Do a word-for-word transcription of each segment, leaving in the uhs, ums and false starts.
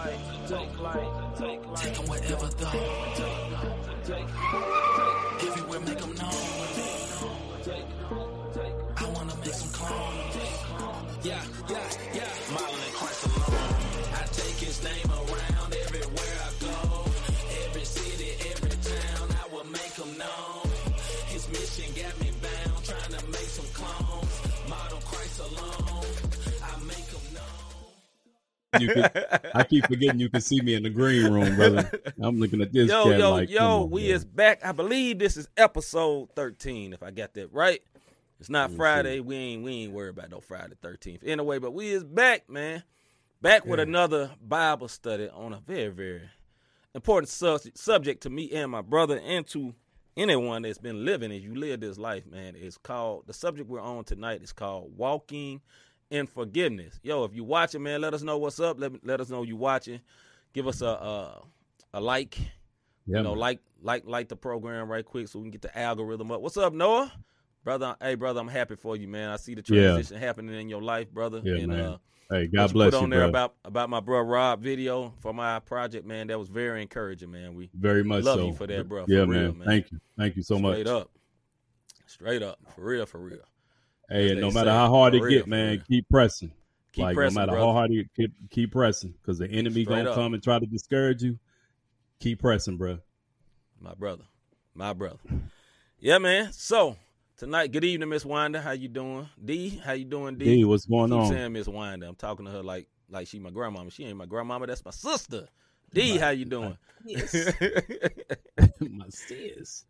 Take them wherever though. Everywhere make them known. I wanna make some clones. Yeah, yeah, yeah. Modeling Christ alone. I take his name around everywhere I go. Every city, every town, I will make them known. His mission got me bound, trying to make some clones. Model Christ alone. I make them known. You could, I keep forgetting you can see me in the green room, brother. I'm looking at this. Yo, cat yo, like, yo, on, we man. Is back. I believe this is episode thirteen, if I got that right. It's not Friday. See. We ain't we ain't worried about no Friday thirteenth. Anyway, but we is back, man. Back yeah. with another Bible study on a very, very important su- subject to me and my brother and to anyone that's been living as you live this life, man. It's called, the subject we're on tonight is called Walking in Forgiveness. Yo, if you watching, man, let us know what's up. Let, let us know you watching. Give us a a, a like. Yeah, you know, man. like like like the program right quick so we can get the algorithm up. What's up, Noah? Brother, hey brother, I'm happy for you, man. I see the transition yeah. happening in your life, brother. Yeah, and man. uh hey, God bless you. Put on you, there bro. about about my bro Rob video for my project, man. That was very encouraging, man. We very much love so. you for that, bro. Yeah, for man. Real, man. Thank you. Thank you so Straight much. Straight up. Straight up. For real, for real. Hey, and no matter say, how hard it real, get, man, real. keep pressing. Keep like, pressing, no matter brother. how hard it get, keep, keep pressing, because the enemy Straight gonna up. come and try to discourage you. Keep pressing, bro. My brother, my brother. Yeah, man. So tonight, good evening, Miss Wanda. How you doing, D? How you doing, D? D, what's going keep on? Keep saying Miss Wanda. I'm talking to her like like she my grandmama. She ain't my grandmama. That's my sister. D, my, how you doing? My, yes. my sis.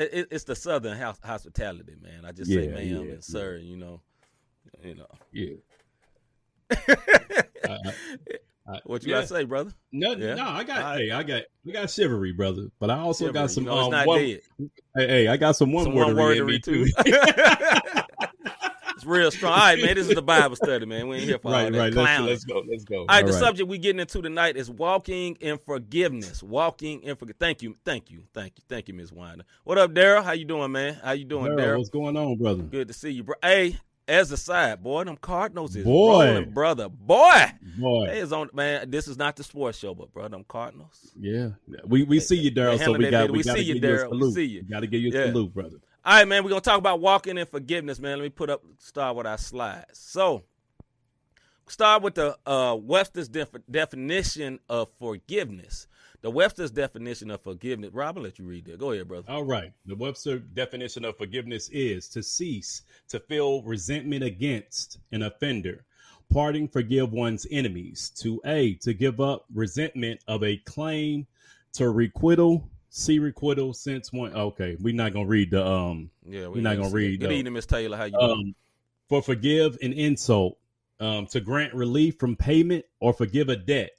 It's the Southern house hospitality, man. I just yeah, say ma'am yeah, and yeah. sir, you know, you know. Yeah. uh, I, what you yeah. gotta say, brother? No, yeah. no, I got, I, hey, I got, we got chivalry, brother. But I also chivalry, got some. You know, um, not one, dead. Hey, hey, I got some one wordery too. It's real strong. All right, man. This is the Bible study, man. We ain't here for right, all that right. clowning. Let's, let's go. Let's go. All right, all the right. subject we getting into tonight is walking in forgiveness. Walking in forgiveness. Thank you, thank you, thank you, thank you, Miz Winder. What up, Daryl? How you doing, man? How you doing, Daryl? What's going on, brother? Good to see you, bro. Hey, as a side, boy, them Cardinals is boy. rolling, brother. Boy, boy, they is on, man. This is not the sports show, but bro, them Cardinals. Yeah, we we see you, Daryl. So we got we, we see you, Daryl. We see you. Got to give you a salute, brother. All right, man, we're going to talk about walking in forgiveness, man. Let me put up, start with our slides. So, start with the uh, Webster's def- definition of forgiveness. The Webster's definition of forgiveness. Rob, I'll let you read that. Go ahead, brother. All right. The Webster definition of forgiveness is to cease to feel resentment against an offender. Parting, forgive one's enemies. To A, to give up resentment of a claim, to requital. See requital since one. Okay, we're not gonna read the um. Yeah, we we're not gonna read. Good evening, Miss Taylor. How you um, doing? For forgive an insult, um, to grant relief from payment or forgive a debt,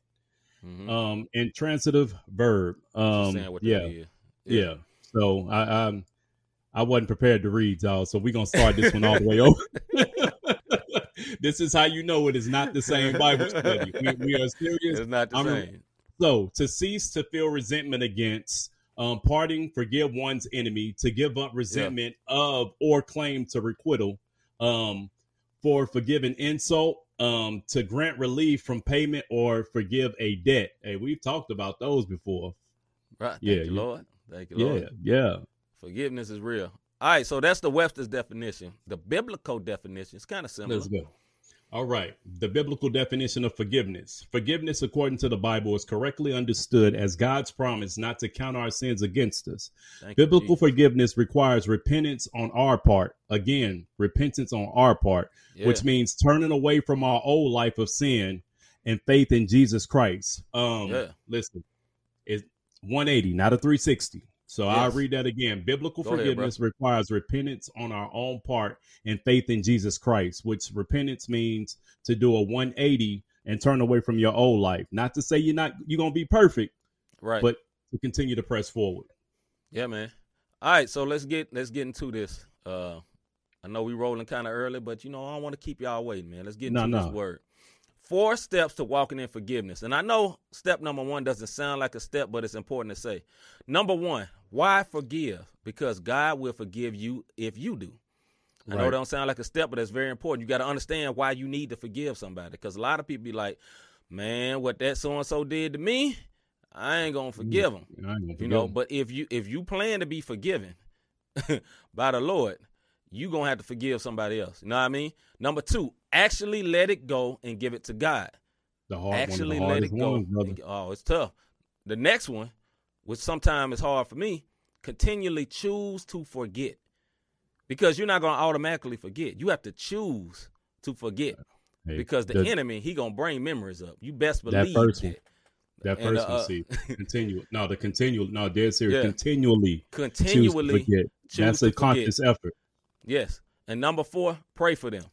mm-hmm. um, intransitive verb. Um, yeah, yeah, yeah. So I, I, I wasn't prepared to read y'all, so we're gonna start this one all the way over. This is how you know it is not the same Bible study. We, we are serious. It's not the I'm, same. So to cease to feel resentment against. Um, parting, forgive one's enemy, to give up resentment yeah. of or claim to requital, um, for forgiving insult, um, to grant relief from payment or forgive a debt. Hey, we've talked about those before. Right. Thank yeah, you, yeah. Lord. Thank you, Lord. Yeah, yeah. Forgiveness is real. All right, so that's the Webster's definition. The biblical definition is kind of similar. Let's go. All right. The biblical definition of forgiveness. Forgiveness, according to the Bible, is correctly understood as God's promise not to count our sins against us. Thank biblical you, forgiveness requires repentance on our part. Again, repentance on our part, yeah. which means turning away from our old life of sin and faith in Jesus Christ. Um, yeah. Listen, it's one eighty, not a three sixty. So yes. I'll read that again. Biblical Go forgiveness ahead, requires repentance on our own part and faith in Jesus Christ, which repentance means to do a one eighty and turn away from your old life. Not to say you're not, you're going to be perfect, right? But to continue to press forward. Yeah, man. All right. So let's get, let's get into this. Uh, I know we rolling kind of early, but you know, I don't want to keep y'all waiting, man. Let's get into no, no. this word. Four steps to walking in forgiveness. And I know step number one doesn't sound like a step, but it's important to say. Number one, why forgive? Because God will forgive you if you do. I right. know it don't sound like a step, but that's very important. You got to understand why you need to forgive somebody. Because a lot of people be like, man, what that so-and-so did to me, I ain't going to forgive him. Yeah, you forgive know, him. But if you if you plan to be forgiven by the Lord, you're going to have to forgive somebody else. You know what I mean? Number two, actually let it go and give it to God. The hard actually one, the let it go. One, oh, it's tough. The next one, which sometimes is hard for me, continually choose to forget. Because you're not going to automatically forget. You have to choose to forget. Hey, because the, the enemy, he going to bring memories up. You best believe that. Person, that person, uh, see, continue. No, the continual, no, dead serious. Yeah. Continually, continually choose to forget. Choose That's to a forget. Conscious effort. Yes. And number four, pray for them.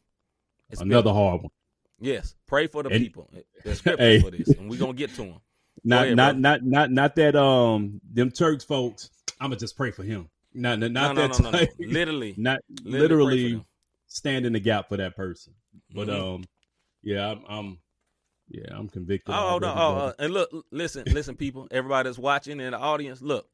It's Another biblical. hard one. Yes. Pray for the and, people. There's scripture hey. for this, and we're going to get to them. Not, ahead, not, not, not, not that um them Turks folks. I'm gonna just pray for him. Not, not, not no, that no, no, type. No. Literally, not literally, literally stand in the gap for that person. But mm-hmm. um, yeah, I'm, I'm, yeah, I'm convicted. Oh no, oh, uh, and look, listen, listen, people, everybody that's watching in the audience, look,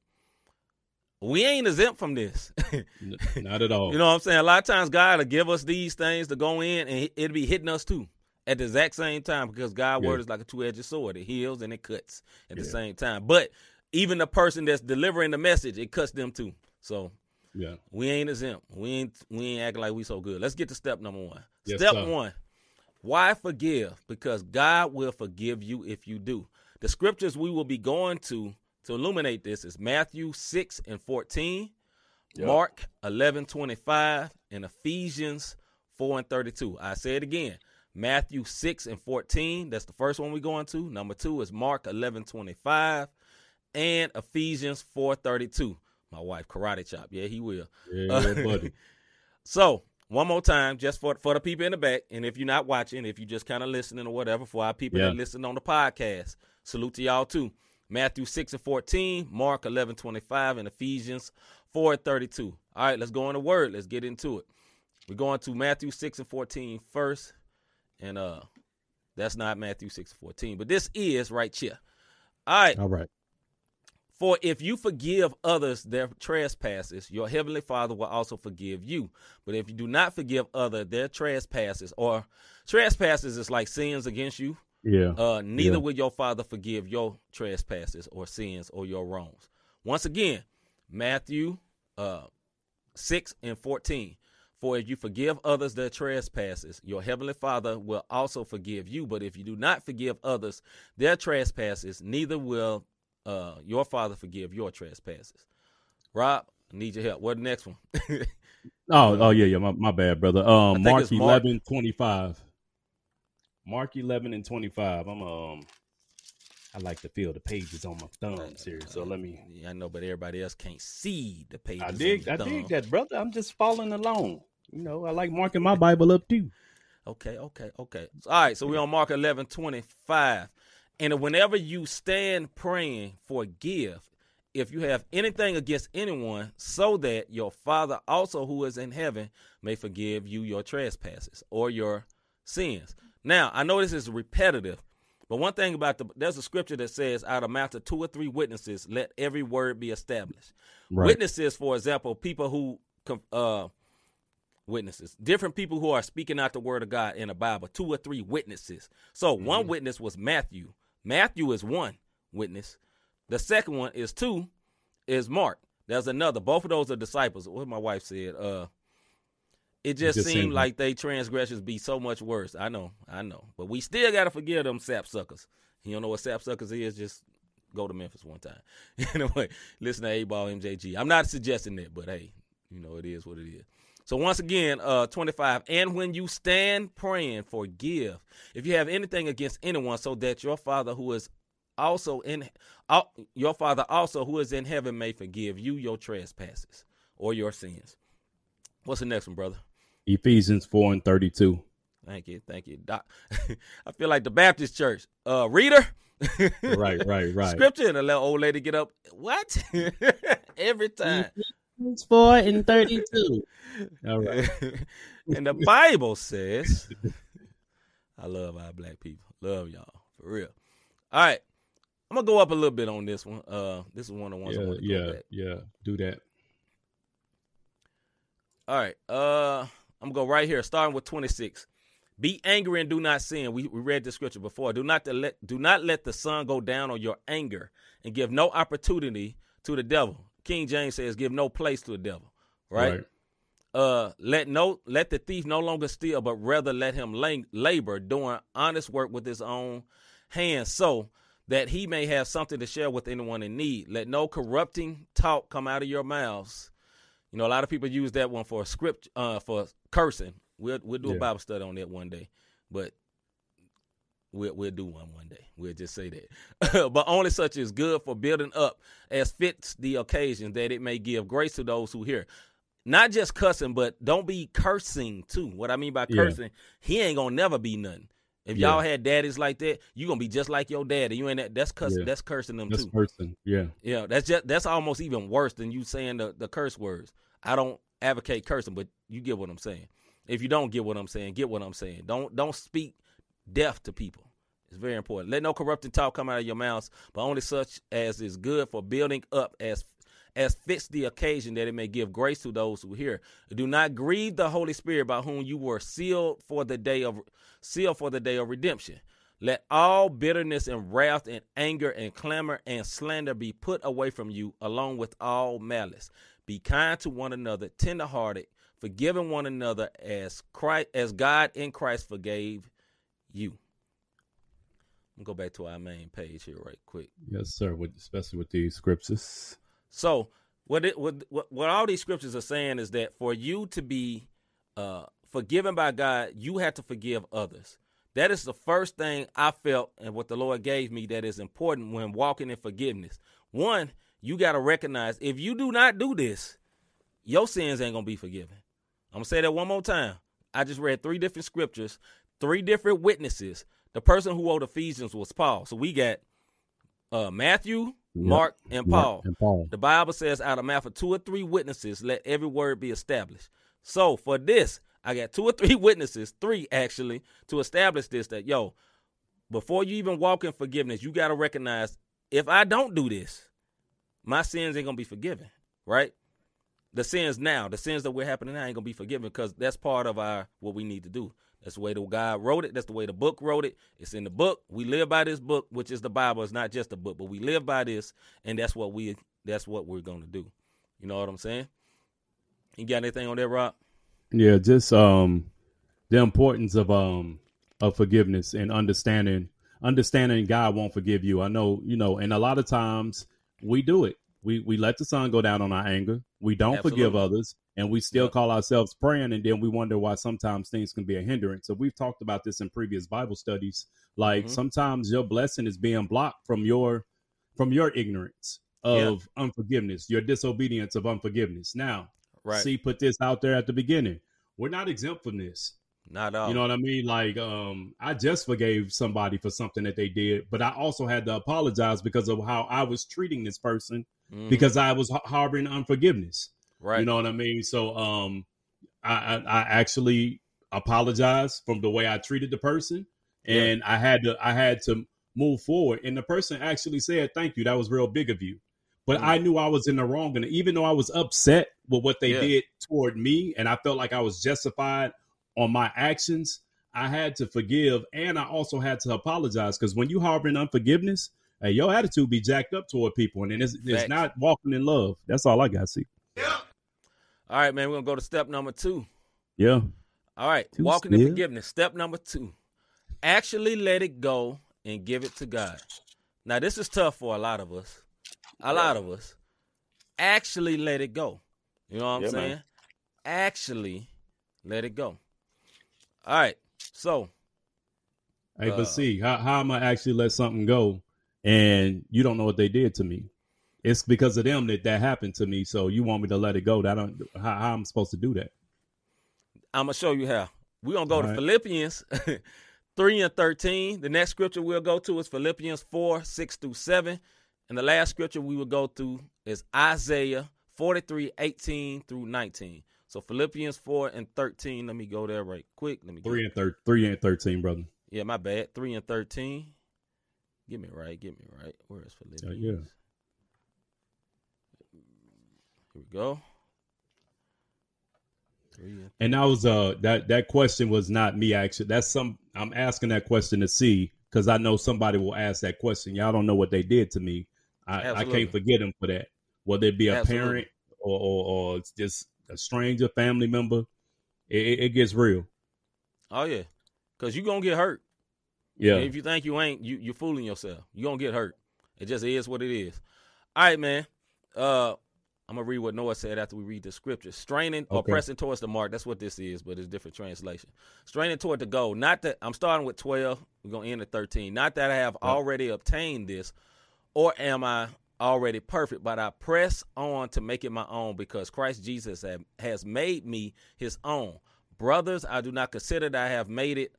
we ain't exempt from this. no, not at all. You know what I'm saying? A lot of times, God will give us these things to go in, and it'll be hitting us too. At the exact same time, because God's yeah. word is like a two-edged sword. It heals and it cuts at yeah. the same time. But even the person that's delivering the message, it cuts them too. So yeah, we ain't exempt. We ain't we ain't acting like we so good. Let's get to step number one. Yes, step sir. one, why forgive? Because God will forgive you if you do. The scriptures we will be going to to illuminate this is Matthew six and fourteen, yep. Mark eleven twenty-five, and Ephesians four and thirty-two. I say it again. Matthew six and fourteen, that's the first one we're going to. Number two is Mark eleven twenty-five and Ephesians four thirty-two. My wife karate chop. Yeah, he will. Yeah, uh, buddy. So one more time, just for, for the people in the back, and if you're not watching, if you just kind of listening or whatever, for our people yeah. that listen on the podcast, salute to y'all too. Matthew six and fourteen, Mark eleven twenty-five, and Ephesians four thirty-two. All right, let's go into word. Let's get into it. We're going to Matthew six and fourteen first. And uh, that's not Matthew six and fourteen, but this is right here. All right. All right. For if you forgive others their trespasses, your heavenly Father will also forgive you. But if you do not forgive others their trespasses, or trespasses is like sins against you, yeah. Uh, neither yeah. will your Father forgive your trespasses or sins or your wrongs. Once again, Matthew uh, six and fourteen. For if you forgive others their trespasses, your heavenly Father will also forgive you. But if you do not forgive others their trespasses, neither will uh, your Father forgive your trespasses. Rob, I need your help. What the next one? oh, oh yeah, yeah. My, my bad, brother. Um, Mark eleven twenty five. Mark eleven and twenty five. I'm um, I like to feel the pages on my thumbs here, so let me. Yeah, I know, but everybody else can't see the pages. I dig, on I thumb. dig that, brother. I'm just following along. You know, I like marking my Bible up too. Okay, okay, okay. All right, so we're on Mark eleven twenty-five. And whenever you stand praying, forgive if you have anything against anyone, so that your Father also who is in heaven may forgive you your trespasses or your sins. Now, I know this is repetitive, but one thing about the, there's a scripture that says out of mouth of two or three witnesses, let every word be established. Right. Witnesses, for example, people who uh, Witnesses, different people who are speaking out the word of God in the Bible, two or three witnesses. So mm-hmm. one witness was Matthew. Matthew is one witness. The second one is two, is Mark. There's another. Both of those are disciples. What my wife said, uh, it just, just seemed like they transgressions be so much worse. I know, I know. But we still got to forgive them sapsuckers. You don't know what sapsuckers is? Just go to Memphis one time. Anyway, listen to A-Ball M J G. I'm not suggesting that, but hey, you know, it is what it is. So once again, uh, twenty-five, and when you stand praying, forgive if you have anything against anyone, so that your Father who is also in uh, your Father also who is in heaven may forgive you your trespasses or your sins. What's the next one, brother? Ephesians four and thirty-two. Thank you, thank you, Doc. I feel like the Baptist Church. Uh, reader. right, right, right. Scripture, and let old lady get up. What? Every time. Four and thirty-two. All right. And the Bible says, I love our black people. Love y'all. For real. All right. I'm gonna go up a little bit on this one. Uh this is one of the ones yeah, I want to go Yeah, back. yeah. Do that. All right. Uh I'm gonna go right here, starting with twenty-six. Be angry and do not sin. We, we read this scripture before. Do not let do not let the sun go down on your anger, and give no opportunity to the devil. King James says, "Give no place to the devil." Right? Right. Uh, let no let the thief no longer steal, but rather let him lang- labor, doing honest work with his own hands, so that he may have something to share with anyone in need. Let no corrupting talk come out of your mouths. You know, a lot of people use that one for a script uh, for cursing. We'll we'll do yeah. a Bible study on that one day, but we'll we'll do one one day. We'll just say that. But only such is good for building up as fits the occasion, that it may give grace to those who hear. Not just cussing, but don't be cursing too. What I mean by cursing, yeah. he ain't gonna never be nothing. If yeah. y'all had daddies like that, you gonna be just like your daddy. You ain't that. That's cussing. Yeah. That's cursing them that's too. That's cursing. Yeah. Yeah. That's just that's almost even worse than you saying the, the curse words. I don't advocate cursing, but you get what I'm saying. If you don't get what I'm saying, get what I'm saying. Don't don't speak death to people. It's very important. Let no corrupting talk come out of your mouths, but only such as is good for building up as as fits the occasion, that it may give grace to those who hear. Do not grieve the Holy Spirit, by whom you were sealed for the day of sealed for the day of redemption. Let all bitterness and wrath and anger and clamor and slander be put away from you, along with all malice. Be kind to one another, tenderhearted, forgiving one another as Christ, as God in Christ forgave you. We'll go back to our main page here right quick. Yes, sir, with, especially with these scriptures. So what, it, what what all these scriptures are saying is that for you to be uh, forgiven by God, you have to forgive others. That is the first thing I felt, and what the Lord gave me that is important when walking in forgiveness. One, you got to recognize if you do not do this, your sins ain't going to be forgiven. I'm going to say that one more time. I just read three different scriptures, three different witnesses. The person who wrote Ephesians was Paul. So we got uh, Matthew, Mark, yep. and, Paul. Yep. and Paul. The Bible says out of mouth of two or three witnesses, let every word be established. So for this, I got two or three witnesses, three actually, to establish this, that, yo, before you even walk in forgiveness, you got to recognize if I don't do this, my sins ain't going to be forgiven, right? The sins now, the sins that we're happening now ain't going to be forgiven, because that's part of our what we need to do. That's the way the God wrote it. That's the way the book wrote it. It's in the book. We live by this book, which is the Bible. It's not just a book, but we live by this, and that's what, we, that's what we're going to do. You know what I'm saying? You got anything on that, Rob? Yeah, just um, the importance of um, of forgiveness and understanding. Understanding God won't forgive you. I know, you know, and a lot of times we do it. We we let the sun go down on our anger. We don't Absolutely. forgive others, and we still yep. call ourselves praying, and then we wonder why sometimes things can be a hindrance. So we've talked about this in previous Bible studies. Like mm-hmm. sometimes your blessing is being blocked from your from your ignorance of yeah. unforgiveness, your disobedience of unforgiveness. Now, right. see, put this out there at the beginning. We're not exempt from this. Not at all. You know what I mean? Like, um, I just forgave somebody for something that they did, but I also had to apologize because of how I was treating this person. Mm-hmm. Because I was harboring unforgiveness. Right. You know what I mean? So um, I, I, I actually apologized from the way I treated the person. And yeah. I had to I had to move forward. And the person actually said, thank you. That was real big of you. But mm-hmm. I knew I was in the wrong. And even though I was upset with what they yeah. did toward me, and I felt like I was justified on my actions, I had to forgive. And I also had to apologize, because when you harboring unforgiveness, hey, your attitude be jacked up toward people, and then it's, it's not walking in love. That's all I got to see. Yeah. All right, man, we're going to go to step number two. Yeah. All right, two walking still. in forgiveness. Step number two, actually let it go and give it to God. Now, this is tough for a lot of us. A lot of us. Actually let it go. You know what I'm yeah, saying? Man. Actually let it go. All right, so. Hey, uh, but see, how, how am I actually let something go? And you don't know what they did to me. It's because of them that that happened to me. So you want me to let it go? That I don't. How, how I'm supposed to do that? I'm gonna show you how. We're gonna go All to right. Philippians three and thirteen. The next scripture we'll go to is Philippians four six through seven, and the last scripture we will go to is Isaiah forty three eighteen through nineteen. So Philippians four and thirteen. Let me go there right quick. Let me three and thir- three and thirteen, brother. Yeah, my bad. Three and thirteen. Get me right, get me right. Where is Philippians? Oh, yeah. Here we go. And that was uh that that question was not me actually. That's some I'm asking that question to see because I know somebody will ask that question. Y'all don't know what they did to me. I, I can't forget them for that. Whether it be a Absolutely. parent or, or or it's just a stranger, family member, it, it gets real. Oh yeah, because you gonna get hurt. Yeah. And if you think you ain't, you you're fooling yourself. You gonna get hurt. It just is what it is. All right, man. Uh, I'm gonna read what Noah said after we read the scripture. Straining okay. or pressing towards the mark. That's what this is, but it's a different translation. Straining toward the goal. Not that I'm starting with twelve. We're gonna end at thirteen. Not that I have yeah. already obtained this, or am I already perfect, but I press on to make it my own because Christ Jesus have, has made me his own. Brothers, I do not consider that I have made it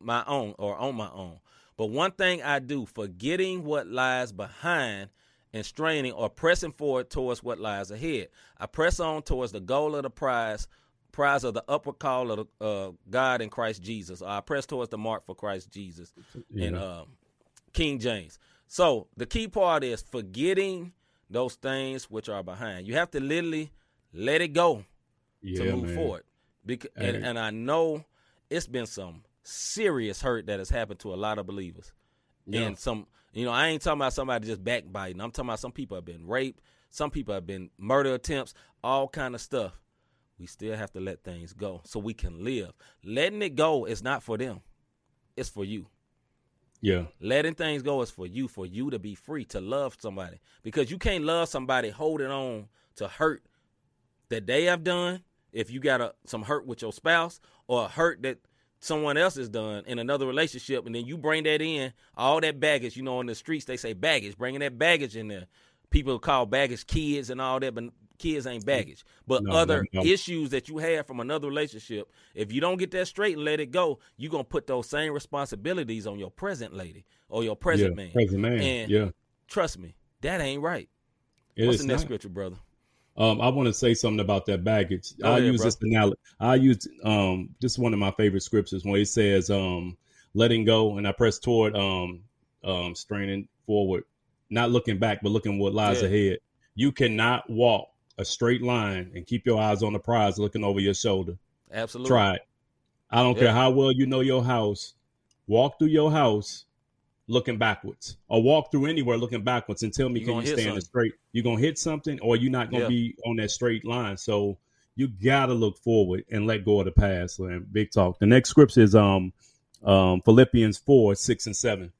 my own or on my own. But one thing I do, forgetting what lies behind and straining or pressing forward towards what lies ahead. I press on towards the goal of the prize, prize of the upward call of the, uh, God in Christ Jesus. I press towards the mark for Christ Jesus yeah. in uh, King James. So the key part is forgetting those things which are behind. You have to literally let it go yeah, to move man. forward. Because, and, and I know it's been some serious hurt that has happened to a lot of believers. Yeah. And some, you know, I ain't talking about somebody just backbiting. I'm talking about some people have been raped. Some people have been murder attempts, all kind of stuff. We still have to let things go so we can live. Letting it go is not for them. It's for you. Yeah. Letting things go is for you, for you to be free, to love somebody. Because you can't love somebody holding on to hurt that they have done. If you got a, some hurt with your spouse or a hurt that someone else has done in another relationship, and then you bring that in, all that baggage, you know, in the streets they say baggage, bringing that baggage in there. People call baggage kids and all that, but kids ain't baggage. But no, other no, no. issues that you had from another relationship, if you don't get that straight and let it go, you're going to put those same responsibilities on your present lady or your present yeah, man. Present man. And yeah. trust me, that ain't right. It What's in that not. scripture, brother? Um, I want to say something about that baggage. Oh, I yeah, use brother. this analogy. I use um, this is one of my favorite scriptures when it says um, letting go, and I press toward um, um, straining forward, not looking back, but looking what lies yeah. ahead. You cannot walk a straight line and keep your eyes on the prize looking over your shoulder. Absolutely. Try it. I don't yeah. care how well you know your house. Walk through your house looking backwards, or walk through anywhere looking backwards and tell me, you're can you stand straight? You're going to hit something, or you're not going to yeah. be on that straight line. So you got to look forward and let go of the past. Man. Big talk. The next scripture is um, um, Philippians four, six and seven.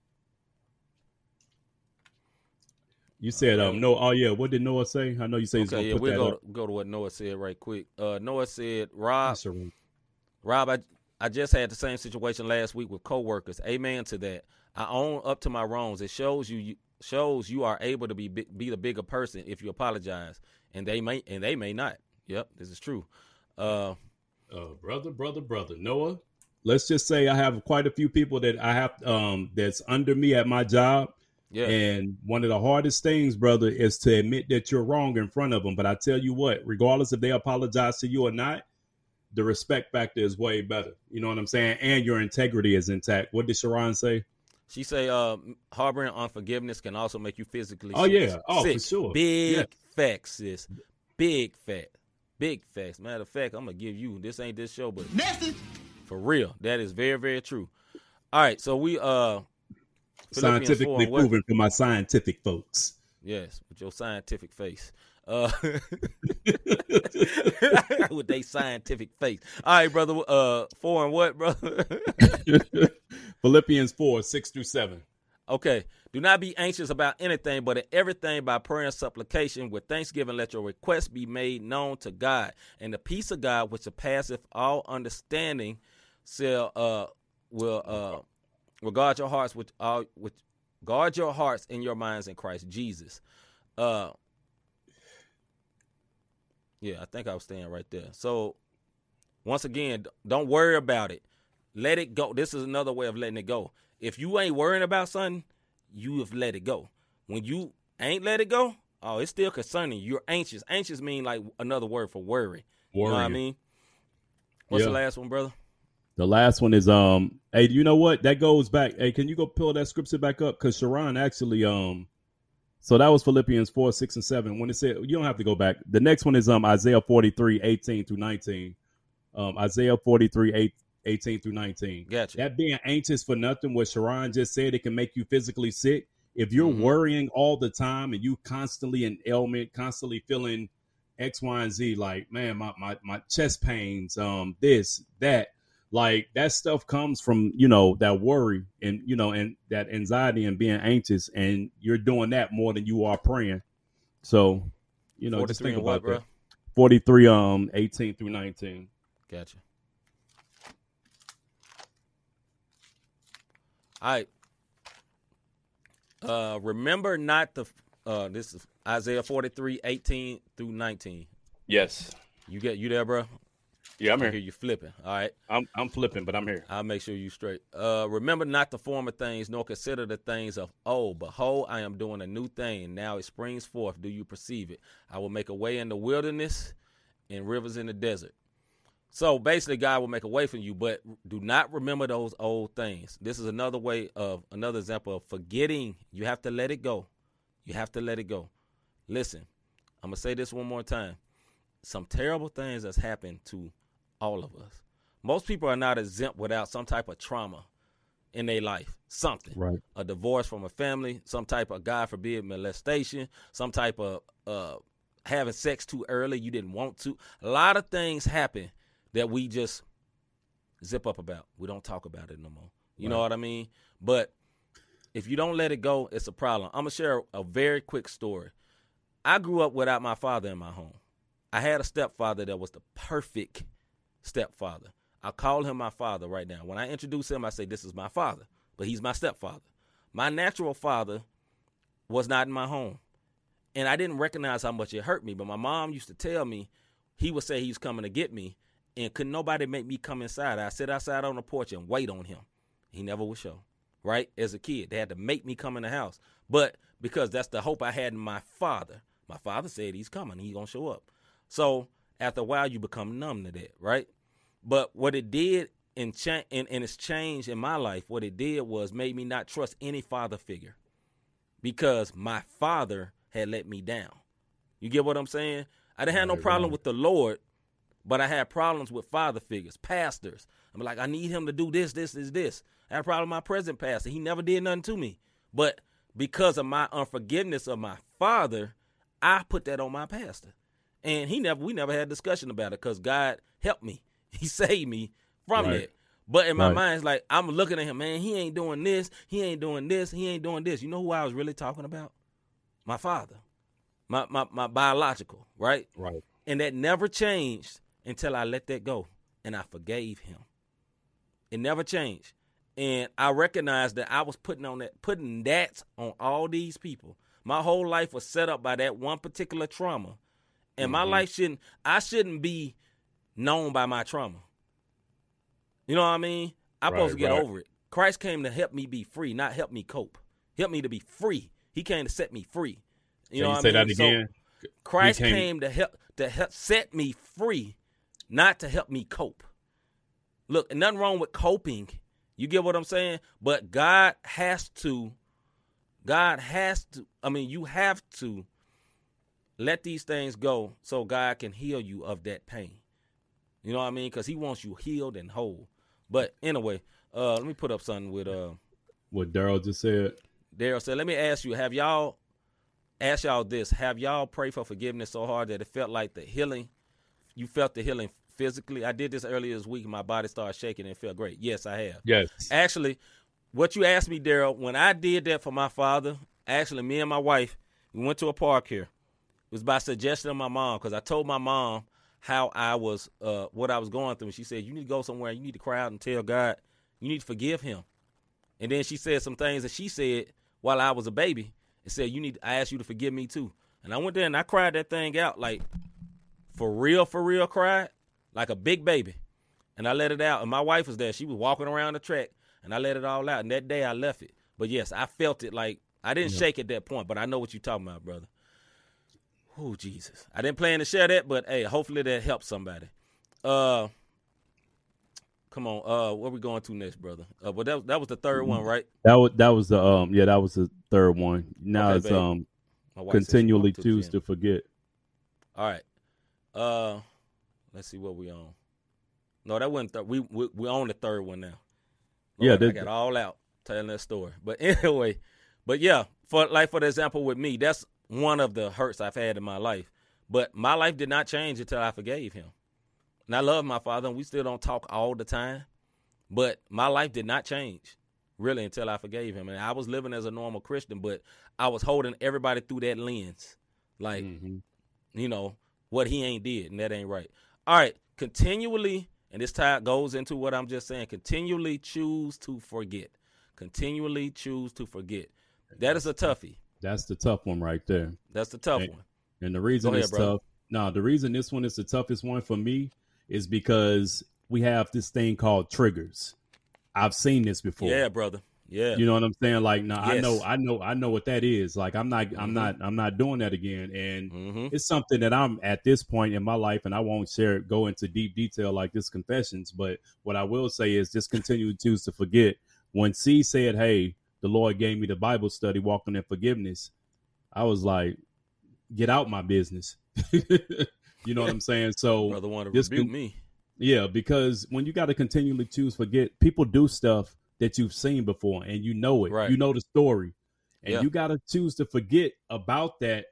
You said, um, no, oh, yeah, what did Noah say? I know you say he's okay, going yeah, we'll go to put that up. Go to what Noah said right quick. Uh, Noah said, Rob, Rob, I, I just had the same situation last week with coworkers. Amen to that. I own up to my wrongs. It shows you, you shows you are able to be be the bigger person if you apologize, and they may and they may not. Yep, this is true. Uh, uh, brother, brother, brother, Noah, let's just say I have quite a few people that I have um, that's under me at my job. Yeah. And one of the hardest things, brother, is to admit that you're wrong in front of them. But I tell you what, regardless if they apologize to you or not, the respect factor is way better. You know what I'm saying? And your integrity is intact. What did Sharon say? She say, uh, harboring unforgiveness can also make you physically oh, sick. Yeah. Oh, sick. For sure. Big yeah. facts, sis. Big facts. Big facts. Matter of fact, I'm going to give you, this ain't this show, but Nessie. For real, that is very, very true. All right. So we, uh, scientifically proven for my scientific folks. Yes, with your scientific face. Uh, with they scientific face. All right, brother. Uh, four and what, brother? Philippians four, six through seven. Okay. Do not be anxious about anything, but in everything by prayer and supplication with thanksgiving, let your requests be made known to God. And the peace of God, which surpasseth all understanding, shall uh will uh. Regard your hearts with all, with guard your hearts and your minds in Christ Jesus. Uh, yeah, I think I was staying right there. So, once again, don't worry about it. Let it go. This is another way of letting it go. If you ain't worrying about something, you have let it go. When you ain't let it go, oh, it's still concerning. You're anxious. Anxious means like another word for worry. Worry. You know what I mean? What's yeah. the last one, brother? The last one is, um, hey, you know what? That goes back. Hey, can you go pull that scripture back up? Because Sharon actually, um, so that was Philippians four, six, and seven. When it said, you don't have to go back. The next one is um Isaiah forty-three, eighteen through nineteen. um, Isaiah forty-three, eighteen through nineteen. Gotcha. That being anxious for nothing, what Sharon just said, it can make you physically sick. If you're mm-hmm. worrying all the time and you constantly in ailment, constantly feeling X, Y, and Z, like, man, my, my, my chest pains, um, this, that, like that stuff comes from, you know, that worry and, you know, and that anxiety and being anxious, and you're doing that more than you are praying. So, you know, just think about that. forty-three, um, eighteen through nineteen. Gotcha. All right. Uh, remember not to, uh, this is Isaiah forty-three, eighteen through nineteen. Yes. You get, you there, bro? Yeah, I'm here. I hear you flipping. All right. I'm, I'm flipping, but I'm here. I'll make sure you straight. Uh, remember not the former things, nor consider the things of old. Behold, I am doing a new thing. Now it springs forth. Do you perceive it? I will make a way in the wilderness and rivers in the desert. So basically, God will make a way for you, but do not remember those old things. This is another way of, another example of forgetting. You have to let it go. You have to let it go. Listen, I'm going to say this one more time. Some terrible things that's happened to all of us. Most people are not exempt without some type of trauma in their life, something. Right. A divorce from a family, some type of, God forbid, molestation, some type of uh, having sex too early, you didn't want to. A lot of things happen that we just zip up about. We don't talk about it no more. You right. know what I mean? But if you don't let it go, it's a problem. I'm going to share a very quick story. I grew up without my father in my home. I had a stepfather that was the perfect stepfather. I call him my father right now. When I introduce him, I say, this is my father, but he's my stepfather. My natural father was not in my home, and I didn't recognize how much it hurt me, but my mom used to tell me, he would say he's coming to get me, and could nobody make me come inside. I sit outside on the porch and wait on him. He never would show, right? As a kid, they had to make me come in the house. But because that's the hope I had in my father, my father said he's coming, he's going to show up. So after a while, you become numb to that, right? But what it did, in cha- and, and it's changed in my life, what it did was made me not trust any father figure because my father had let me down. You get what I'm saying? I didn't have no problem with the Lord, but I had problems with father figures, pastors. I'm like, I need him to do this, this, this, this. I had a problem with my present pastor. He never did nothing to me. But because of my unforgiveness of my father, I put that on my pastor. And he never, we never had a discussion about it because God helped me. He saved me from right. it. But in my right. mind, it's like, I'm looking at him, man, he ain't doing this, he ain't doing this, he ain't doing this. You know who I was really talking about? My father, my my, my biological, right? Right. And that never changed until I let that go and I forgave him. It never changed. And I recognized that I was putting on that, putting that on all these people. My whole life was set up by that one particular trauma. And my mm-hmm. life shouldn't, I shouldn't be known by my trauma. You know what I mean? I'm right, supposed to get right. over it. Christ came to help me be free, not help me cope. Help me to be free. He came to set me free. You Can know you what I mean? Say that again. So Christ came, came to help to help set me free, not to help me cope. Look, nothing wrong with coping. You get what I'm saying? But God has to, God has to, I mean, you have to let these things go so God can heal you of that pain. You know what I mean? Because he wants you healed and whole. But anyway, uh, let me put up something with uh, what Daryl just said. Daryl said, let me ask you, have y'all, ask y'all this, have y'all prayed for forgiveness so hard that it felt like the healing, you felt the healing physically? I did this earlier this week and my body started shaking and it felt great. Yes, I have. Yes. Actually, what you asked me, Daryl, when I did that for my father, actually me and my wife, we went to a park here. It was by suggestion of my mom, because I told my mom how I was, uh, what I was going through. And she said, you need to go somewhere. You need to cry out and tell God. You need to forgive him. And then she said some things that she said while I was a baby and said, "You need. I asked you to forgive me too." And I went there and I cried that thing out, like for real, for real cried, like a big baby. And I let it out. And my wife was there. She was walking around the track and I let it all out. And that day I left it. But yes, I felt it like I didn't yeah. shake at that point, but I know what you're talking about, brother. Oh, Jesus. I didn't plan to share that, but, hey, hopefully that helps somebody. Uh, come on. Uh, where we going to next, brother? Uh, well, that, that was the third one, right? That was that was the um yeah, that was the third one. Now okay, it's baby. um continually choose to forget. All right. Uh, let's see what we on. No, that wasn't. Th- we we we on the third one now. Lord, yeah, I got all out telling that story. But anyway, but yeah, for like for the example with me, that's one of the hurts I've had in my life. But my life did not change until I forgave him. And I love my father, and we still don't talk all the time. But my life did not change, really, until I forgave him. And I was living as a normal Christian, but I was holding everybody through that lens. Like, mm-hmm. you know, what he ain't did, and that ain't right. All right, continually, and this tie goes into what I'm just saying, continually choose to forget. Continually choose to forget. That is a toughie. That's the tough one right there. That's the tough and, one. And the reason ahead, it's brother. tough, no, the reason this one is the toughest one for me is because we have this thing called triggers. I've seen this before. Yeah, brother. Yeah. You know what I'm saying? Like, no, yes. I know, I know, I know what that is. Like, I'm not, mm-hmm. I'm not, I'm not doing that again. And mm-hmm. it's something that I'm at this point in my life, and I won't share it, go into deep detail like this confessions. But what I will say is just continue to choose to forget. When C said, hey, the Lord gave me the Bible study, walking in forgiveness, I was like, get out my business. You know what I'm saying? So brother wanted to rebuke con- me. Yeah, because when you got to continually choose forget, people do stuff that you've seen before, and you know it. Right. You know the story, and yeah. you got to choose to forget about that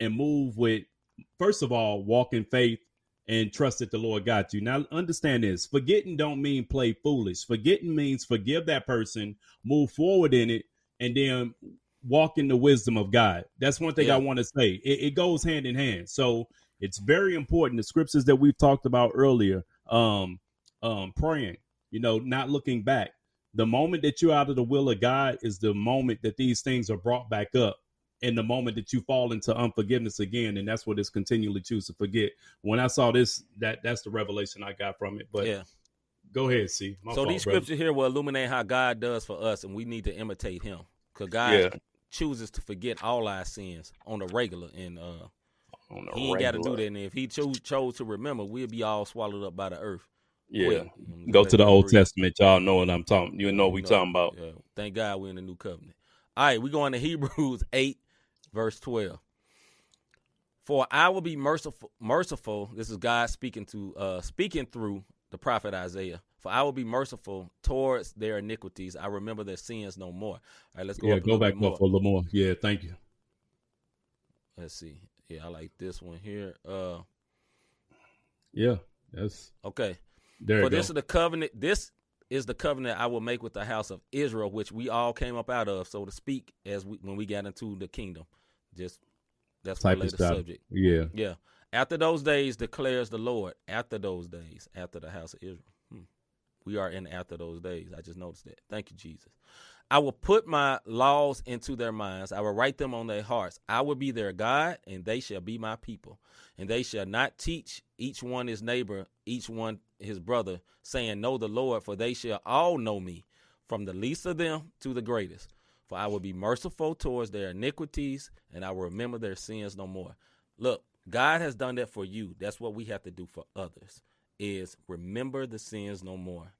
and move with, first of all, walk in faith and trust that the Lord got you. Now, understand this. Forgetting don't mean play foolish. Forgetting means forgive that person, move forward in it, and then walk in the wisdom of God. That's one thing yeah. I want to say. It, it goes hand in hand. So it's very important. The scriptures that we've talked about earlier, um, um, praying, you know, not looking back. The moment that you're out of the will of God is the moment that these things are brought back up, and the moment that you fall into unforgiveness again. And that's what it's continually choose to forget. When I saw this, that that's the revelation I got from it. But yeah, go ahead, see. So fault, these scriptures brother. Here will illuminate how God does for us, and we need to imitate him, because God yeah. chooses to forget all our sins on the regular. And uh, on the he ain't got to do that. And if he cho- chose to remember, we'll be all swallowed up by the earth. Yeah, well, go to the Old read. Testament. Y'all know what I'm talking. You know what we know, talking about. Yeah. Thank God we're in the New Covenant. All right, we're going to Hebrews eight, verse twelve. For I will be merciful. Merciful. This is God speaking to, uh, speaking through the prophet Isaiah. For I will be merciful towards their iniquities. I remember their sins no more. All right, let's go. Yeah, up go back up a little more. Yeah, thank you. Let's see. Yeah, I like this one here. Uh, yeah, that's okay. There For this go. is the covenant. This is the covenant I will make with the house of Israel, which we all came up out of, so to speak, as we, when we got into the kingdom. Just that's the latest subject. Yeah, yeah. After those days, declares the Lord. After those days, after the house of Israel, hmm. we are in after those days. I just noticed that. Thank you, Jesus. I will put my laws into their minds. I will write them on their hearts. I will be their God, and they shall be my people. And they shall not teach each one his neighbor, each one his brother, saying, know the Lord, for they shall all know me, from the least of them to the greatest. For I will be merciful towards their iniquities, and I will remember their sins no more. Look, God has done that for you. That's what we have to do for others, is remember the sins no more.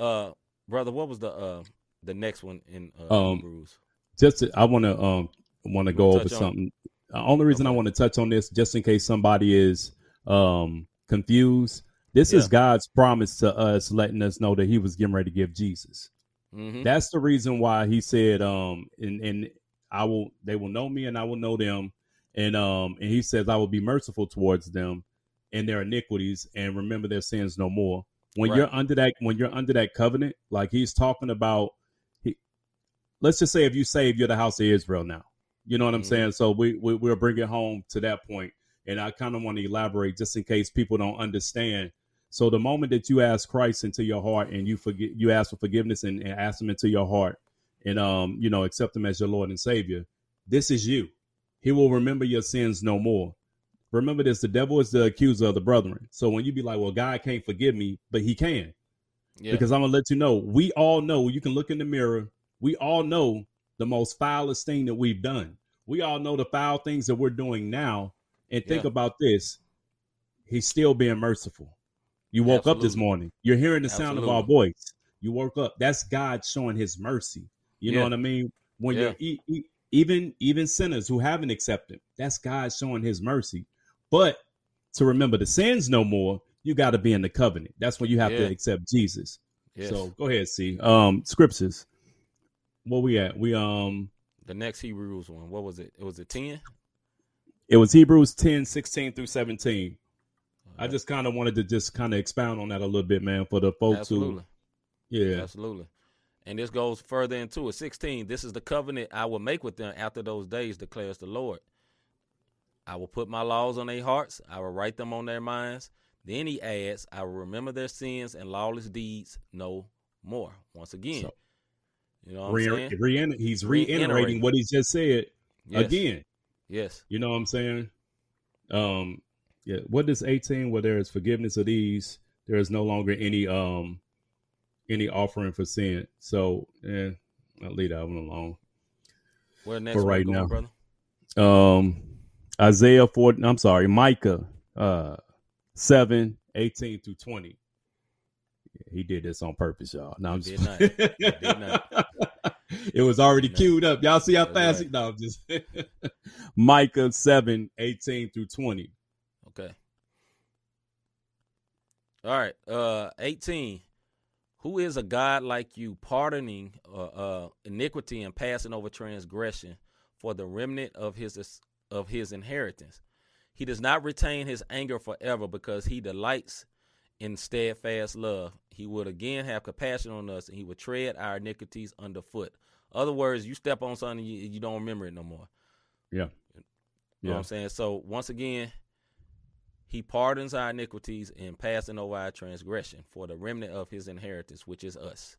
Uh, brother, what was the... Uh, The next one in uh, um, Hebrews. Just to, I want to um want to go over something. On? Only reason okay. I want to touch on this, just in case somebody is um confused. This yeah. is God's promise to us, letting us know that He was getting ready to give Jesus. Mm-hmm. That's the reason why He said, um, and and I will, they will know me, and I will know them, and um, and He says, I will be merciful towards them, and their iniquities, and remember their sins no more. When right. you're under that, when you're under that covenant, like He's talking about. Let's just say if you save, you're the house of Israel now. You know what I'm mm-hmm. saying? So we, we, we'll bring it home to that point. And I kind of want to elaborate just in case people don't understand. So the moment that you ask Christ into your heart and you forget, you ask for forgiveness and, and ask him into your heart and, um, you know, accept him as your Lord and Savior. This is you. He will remember your sins no more. Remember this. The devil is the accuser of the brethren. So when you be like, well, God can't forgive me, but he can, yeah. because I'm going to let you know. We all know you can look in the mirror. We all know the most foulest thing that we've done. We all know the foul things that we're doing now. And think yeah. about this. He's still being merciful. You woke Absolutely. up this morning. You're hearing the Absolutely. sound of our voice. You woke up. That's God showing his mercy. You yeah. know what I mean? When yeah. you're e- e- even, even sinners who haven't accepted, that's God showing his mercy. But to remember the sins no more, you got to be in the covenant. That's when you have yeah. to accept Jesus. Yes. So go ahead, see. Um, scriptures. Where we at? We um the next Hebrews one. What was it? It was a ten. It was Hebrews ten, sixteen through seventeen. Right. I just kind of wanted to just kind of expound on that a little bit, man, for the folks absolutely. who. Yeah, absolutely. And this goes further into it. sixteen. This is the covenant I will make with them after those days, declares the Lord. I will put my laws on their hearts. I will write them on their minds. Then he adds, I will remember their sins and lawless deeds no more. Once again, so, you know what re- I'm saying? Re- he's reiterating re- what he just said yes. again. Yes. You know what I'm saying? Um, yeah. What is eighteen? Where there is forgiveness of these, there is no longer any um any offering for sin. So eh, I'll leave that one alone. Where next for right now, going, brother? Um, Isaiah four. I'm sorry, Micah uh seven eighteen through twenty. Yeah, he did this on purpose, y'all. No, I'm just. Did not. Did not. It was already queued up. Y'all see how fast he right. no, I'm just Micah seven, eighteen through twenty. Okay. All right. Uh eighteen. Who is a God like you, pardoning uh, uh iniquity and passing over transgression for the remnant of his of his inheritance? He does not retain his anger forever, because he delights in steadfast love. He would again have compassion on us, and he would tread our iniquities underfoot. Other words, you step on something, you, you don't remember it no more. Yeah. You yeah. know what I'm saying? So once again, he pardons our iniquities and passing over our transgression for the remnant of his inheritance, which is us.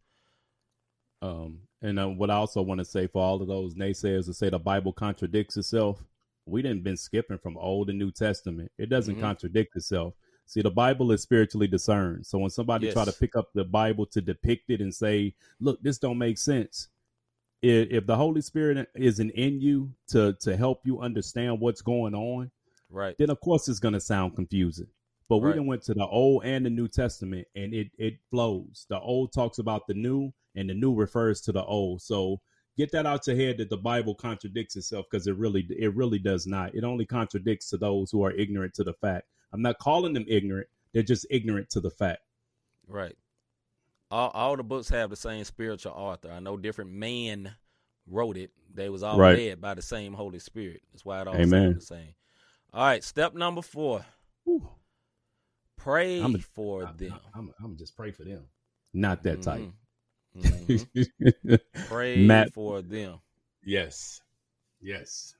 Um, and uh, what I also want to say for all of those naysayers that say the Bible contradicts itself, we didn't been skipping from Old and New Testament. It doesn't mm-hmm. contradict itself. See, the Bible is spiritually discerned. So when somebody yes. try to pick up the Bible to depict it and say, look, this don't make sense. If, if the Holy Spirit isn't in you to, to help you understand what's going on, right, then of course it's going to sound confusing. But right. we done went to the Old and the New Testament, and it, it flows. The Old talks about the New, and the New refers to the Old. So get that out your head that the Bible contradicts itself, because it really, it really does not. It only contradicts to those who are ignorant to the fact. I'm not calling them ignorant. They're just ignorant to the fact. Right. All, all the books have the same spiritual author. I know different man wrote it. They was all right. led by the same Holy Spirit. That's why it all sounds the same. All right. Step number four. Whew. Pray I'm a, for I, them. I, I'm, I'm just pray for them. Not that mm-hmm. type. Mm-hmm. Pray Matt, for them. Yes. Yes.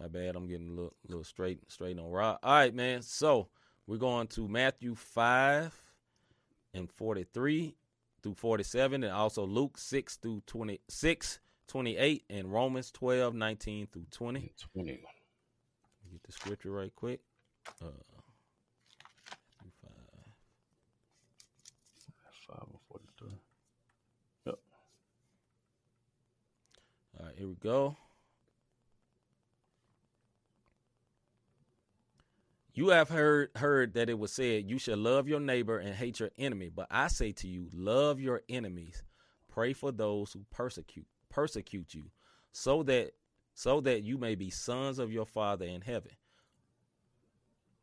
My bad, I'm getting a little, little straight, straight on rock. All right, man. So we're going to Matthew five and forty-three through forty-seven, and also Luke six through twenty-six, twenty-eight, and Romans twelve, nineteen through twenty. twenty. Get the scripture right quick. Uh, five. Five and forty-three. Yep. All right, here we go. You have heard heard that it was said, you shall love your neighbor and hate your enemy. But I say to you, love your enemies, pray for those who persecute persecute you, so that so that you may be sons of your Father in heaven.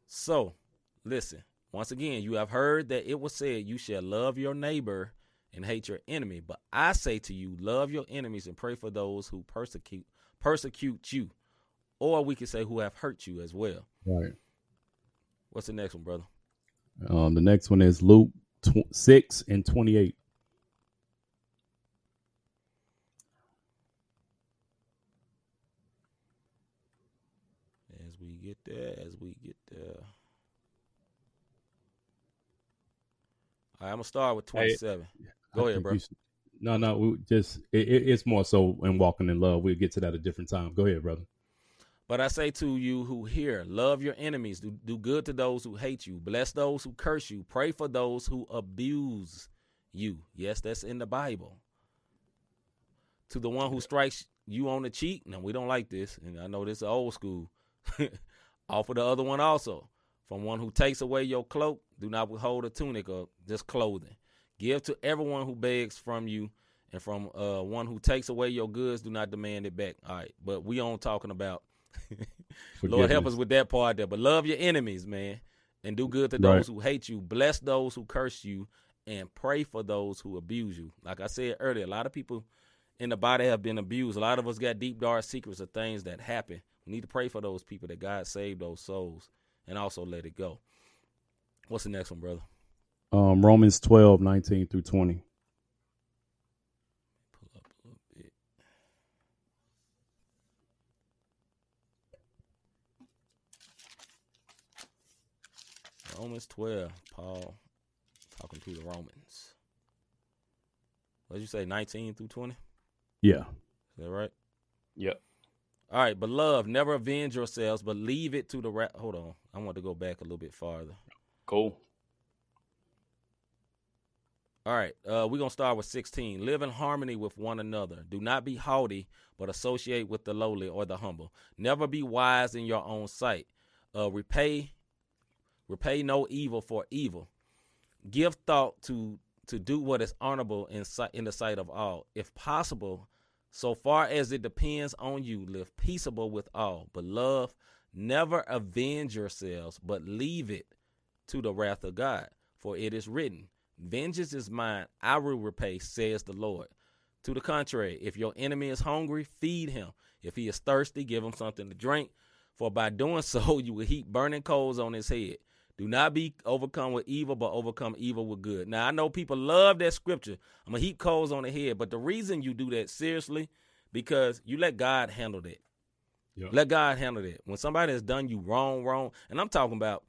So, listen, once again, you have heard that it was said, you shall love your neighbor and hate your enemy. But I say to you, love your enemies and pray for those who persecute persecute you, or we could say who have hurt you as well. Right. What's the next one, brother? Um, the next one is Luke tw- six and twenty-eight. As we get there, as we get there. All right, I'm gonna start with twenty-seven. Hey, Go I ahead, bro. Should, no, no, we just it, it, it's more so in walking in love. We'll get to that at a different time. Go ahead, brother. But I say to you who hear, love your enemies, do, do good to those who hate you, bless those who curse you, pray for those who abuse you. Yes, that's in the Bible. To the one who strikes you on the cheek, now we don't like this, and I know this is old school, offer the other one also. From one who takes away your cloak, do not withhold a tunic or just clothing. Give to everyone who begs from you, and from uh, one who takes away your goods, do not demand it back. All right, but we aren't talking about Lord, help us with that part there. But love your enemies, man, and do good to those right. who hate you. Bless those who curse you, and pray for those who abuse you. Like I said earlier, a lot of people in the body have been abused. A lot of us got deep, dark secrets of things that happen. We need to pray for those people that God saved those souls and also let it go. What's the next one, brother? Um, Romans twelve, nineteen through twenty. Pull up a little bit. Romans twelve, Paul talking to the Romans. What did you say, nineteen through twenty? Yeah. Is that right? Yep. All right, beloved, never avenge yourselves, but leave it to the wrath. Hold on. I want to go back a little bit farther. Cool. All right, uh, we're going to start with sixteen. Live in harmony with one another. Do not be haughty, but associate with the lowly or the humble. Never be wise in your own sight. Uh, repay, repay no evil for evil. Give thought to, to do what is honorable in, sight, in the sight of all. If possible, so far as it depends on you, live peaceable with all. Beloved, never avenge yourselves, but leave it to the wrath of God. For it is written, vengeance is mine, I will repay, says the Lord. To the contrary, if your enemy is hungry, feed him. If he is thirsty, give him something to drink. For by doing so, you will heap burning coals on his head. Do not be overcome with evil, but overcome evil with good. Now, I know people love that scripture. I'm going to heap coals on the head. But the reason you do that, seriously, because you let God handle that. Yep. Let God handle that. When somebody has done you wrong, wrong, and I'm talking about,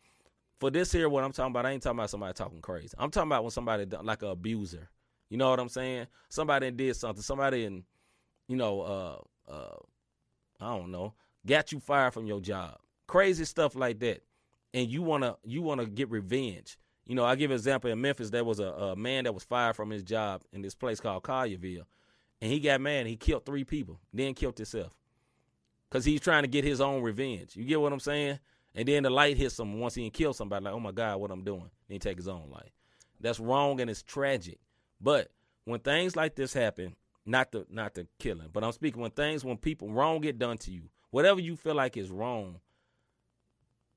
for this here, what I'm talking about, I ain't talking about somebody talking crazy. I'm talking about when somebody, like an abuser, you know what I'm saying? Somebody did something. Somebody, in, you know, uh, uh, I don't know, got you fired from your job. Crazy stuff like that. And you want to you wanna get revenge. You know, I give an example. In Memphis, there was a, a man that was fired from his job in this place called Collierville. And he got mad. And he killed three people, then killed himself. Because he's trying to get his own revenge. You get what I'm saying? And then the light hits him once he didn't kill somebody. Like, oh, my God, what I'm doing. And he take his own life. That's wrong and it's tragic. But when things like this happen, not the not the killing, but I'm speaking when things, when people, wrong get done to you, whatever you feel like is wrong,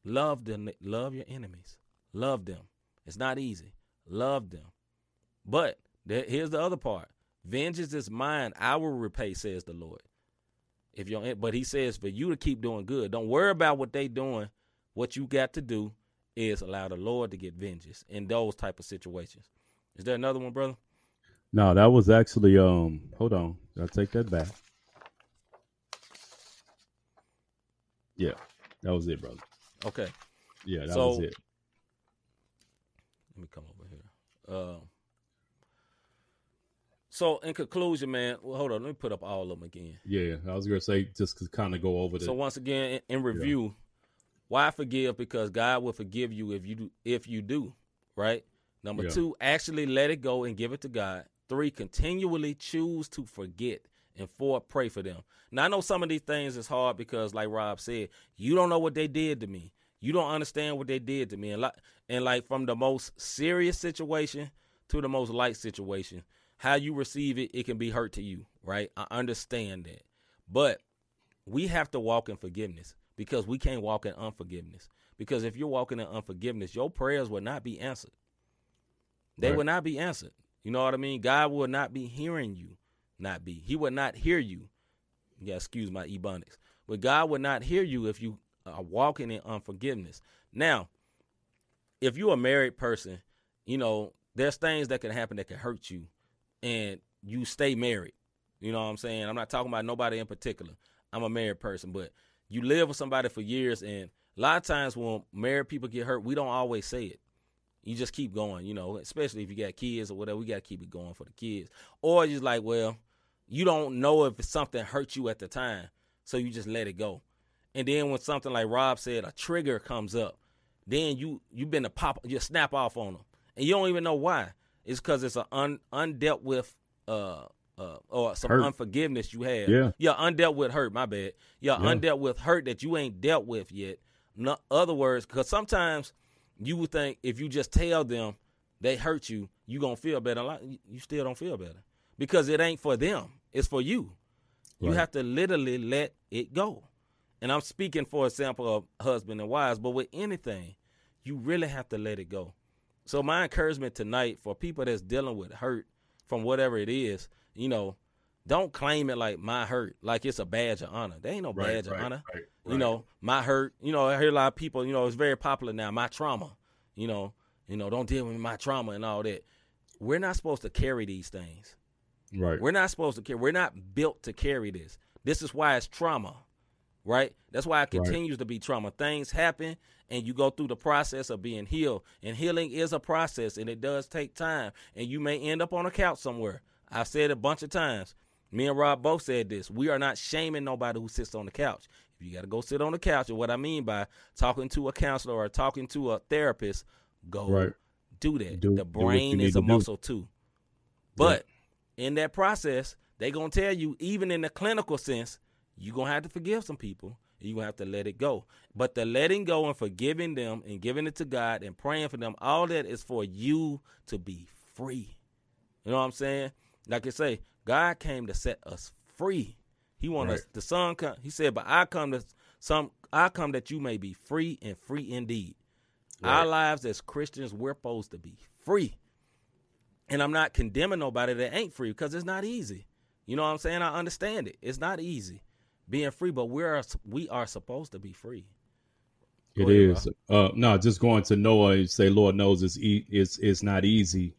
love them, love your enemies. Love them. It's not easy. Love them. But there, here's the other part. Vengeance is mine. I will repay, says the Lord. If you're, But he says for you to keep doing good. Don't worry about what they doing. What you got to do is allow the Lord to get vengeance in those type of situations. Is there another one, brother? No, that was actually, um. hold on. I'll take that back. Yeah, that was it, brother. Okay. Yeah, that so, was it. Let me come over here. Um. Uh, so, in conclusion, man, well, hold on. Let me put up all of them again. Yeah, I was going to say just to kind of go over this. So, once again, in, in review, yeah. Why forgive? Because God will forgive you if you do, if you do, right? Number yeah. two, actually let it go and give it to God. Three, continually choose to forget. And four, pray for them. Now, I know some of these things is hard because, like Rob said, you don't know what they did to me. You don't understand what they did to me. And like, and like from the most serious situation to the most light situation, how you receive it, it can be hurt to you, right? I understand that. But we have to walk in forgiveness. Because we can't walk in unforgiveness. Because if you're walking in unforgiveness, your prayers will not be answered. They right. will not be answered. You know what I mean? God will not be hearing you. Not be. He will not hear you. Yeah, excuse my ebonics. But God will not hear you if you are walking in unforgiveness. Now, if you're a married person, you know, there's things that can happen that can hurt you. And you stay married. You know what I'm saying? I'm not talking about nobody in particular. I'm a married person, but you live with somebody for years, and a lot of times when married people get hurt, we don't always say it. You just keep going, you know, especially if you got kids or whatever. We got to keep it going for the kids. Or you're just like, well, you don't know if something hurt you at the time, so you just let it go. And then when something like Rob said, a trigger comes up, then you you been to pop, you snap off on them, and you don't even know why. It's because it's an un, undealt with uh Uh, or some hurt. Unforgiveness you have. Yeah. Yeah, undealt with hurt, my bad. Yeah, yeah, undealt with hurt that you ain't dealt with yet. In other words, because sometimes you would think if you just tell them they hurt you, you going to feel better. A lot, you still don't feel better because it ain't for them. It's for you. Right. You have to literally let it go. And I'm speaking, for example, of husband and wives, but with anything, you really have to let it go. So my encouragement tonight for people that's dealing with hurt from whatever it is, you know, don't claim it like my hurt, like it's a badge of honor. There ain't no right, badge right, of honor. Right, right. You know, my hurt, you know, I hear a lot of people, you know, it's very popular now, my trauma, you know, you know, don't deal with my trauma and all that. We're not supposed to carry these things. Right. We're not supposed to carry. We're not built to carry this. This is why it's trauma. Right? That's why it continues right. to be trauma. Things happen, and you go through the process of being healed. And healing is a process, and it does take time. And you may end up on a couch somewhere. I've said it a bunch of times. Me and Rob both said this. We are not shaming nobody who sits on the couch. If you got to go sit on the couch, and what I mean by talking to a counselor or talking to a therapist, go right. do that. Do, the brain is a muscle, do. too. But yeah. in that process, they're going to tell you, even in the clinical sense, you're going to have to forgive some people. You're going to have to let it go. But the letting go and forgiving them and giving it to God and praying for them, all that is for you to be free. You know what I'm saying? Like I say, God came to set us free. He wants right. us, the Son, come, he said, but I come to some, I come that you may be free and free indeed. Right. Our lives as Christians, we're supposed to be free. And I'm not condemning nobody that ain't free because it's not easy. You know what I'm saying? I understand it. It's not easy. Being free, but we are we are supposed to be free. Go it ahead, is. Uh, no, just going to Noah and say, Lord knows it's e- it's it's not easy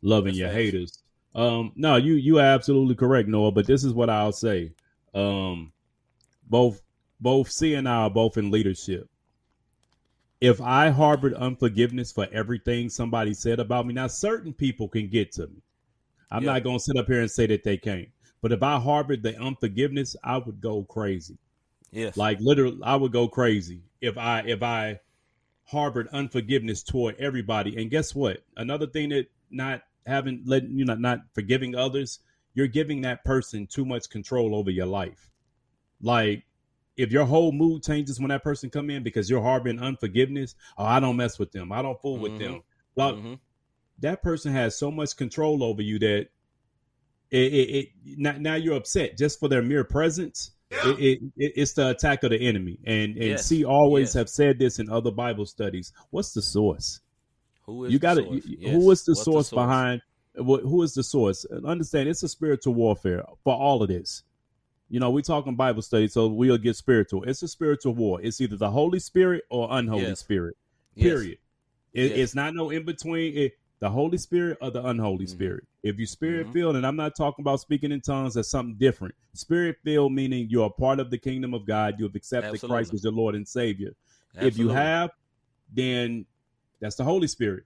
loving That's your nice. haters. Um, no, you you are absolutely correct, Noah. But this is what I'll say. Um, both both C and I are both in leadership. If I harbored unforgiveness for everything somebody said about me, now certain people can get to me. I'm yep. not going to sit up here and say that they can't. But if I harbored the unforgiveness, I would go crazy. Yes. Like literally, I would go crazy if I if I harbored unforgiveness toward everybody. And guess what? Another thing that not having letting you know, not forgiving others, you're giving that person too much control over your life. Like if your whole mood changes when that person come in because you're harboring unforgiveness, oh, I don't mess with them. I don't fool mm-hmm. with them. Like, mm-hmm. that person has so much control over you that It, it, it not, now you're upset just for their mere presence. Yeah. It, it it's the attack of the enemy, and and yes. C always yes. have said this in other Bible studies. What's the source? Who is you got to? Yes. Who is the What's source the behind? What, who is the source? And understand, it's a spiritual warfare for all of this. You know, we're talking Bible study, so we'll get spiritual. It's a spiritual war. It's either the Holy Spirit or unholy yes. spirit. Period. Yes. It, yes. It's not no in between. It, The Holy Spirit or the unholy mm-hmm. spirit. If you're spirit filled, mm-hmm. and I'm not talking about speaking in tongues, that's something different. Spirit filled, meaning you're a part of the kingdom of God. You have accepted Absolutely. Christ as your Lord and Savior. Absolutely. If you have, then that's the Holy Spirit.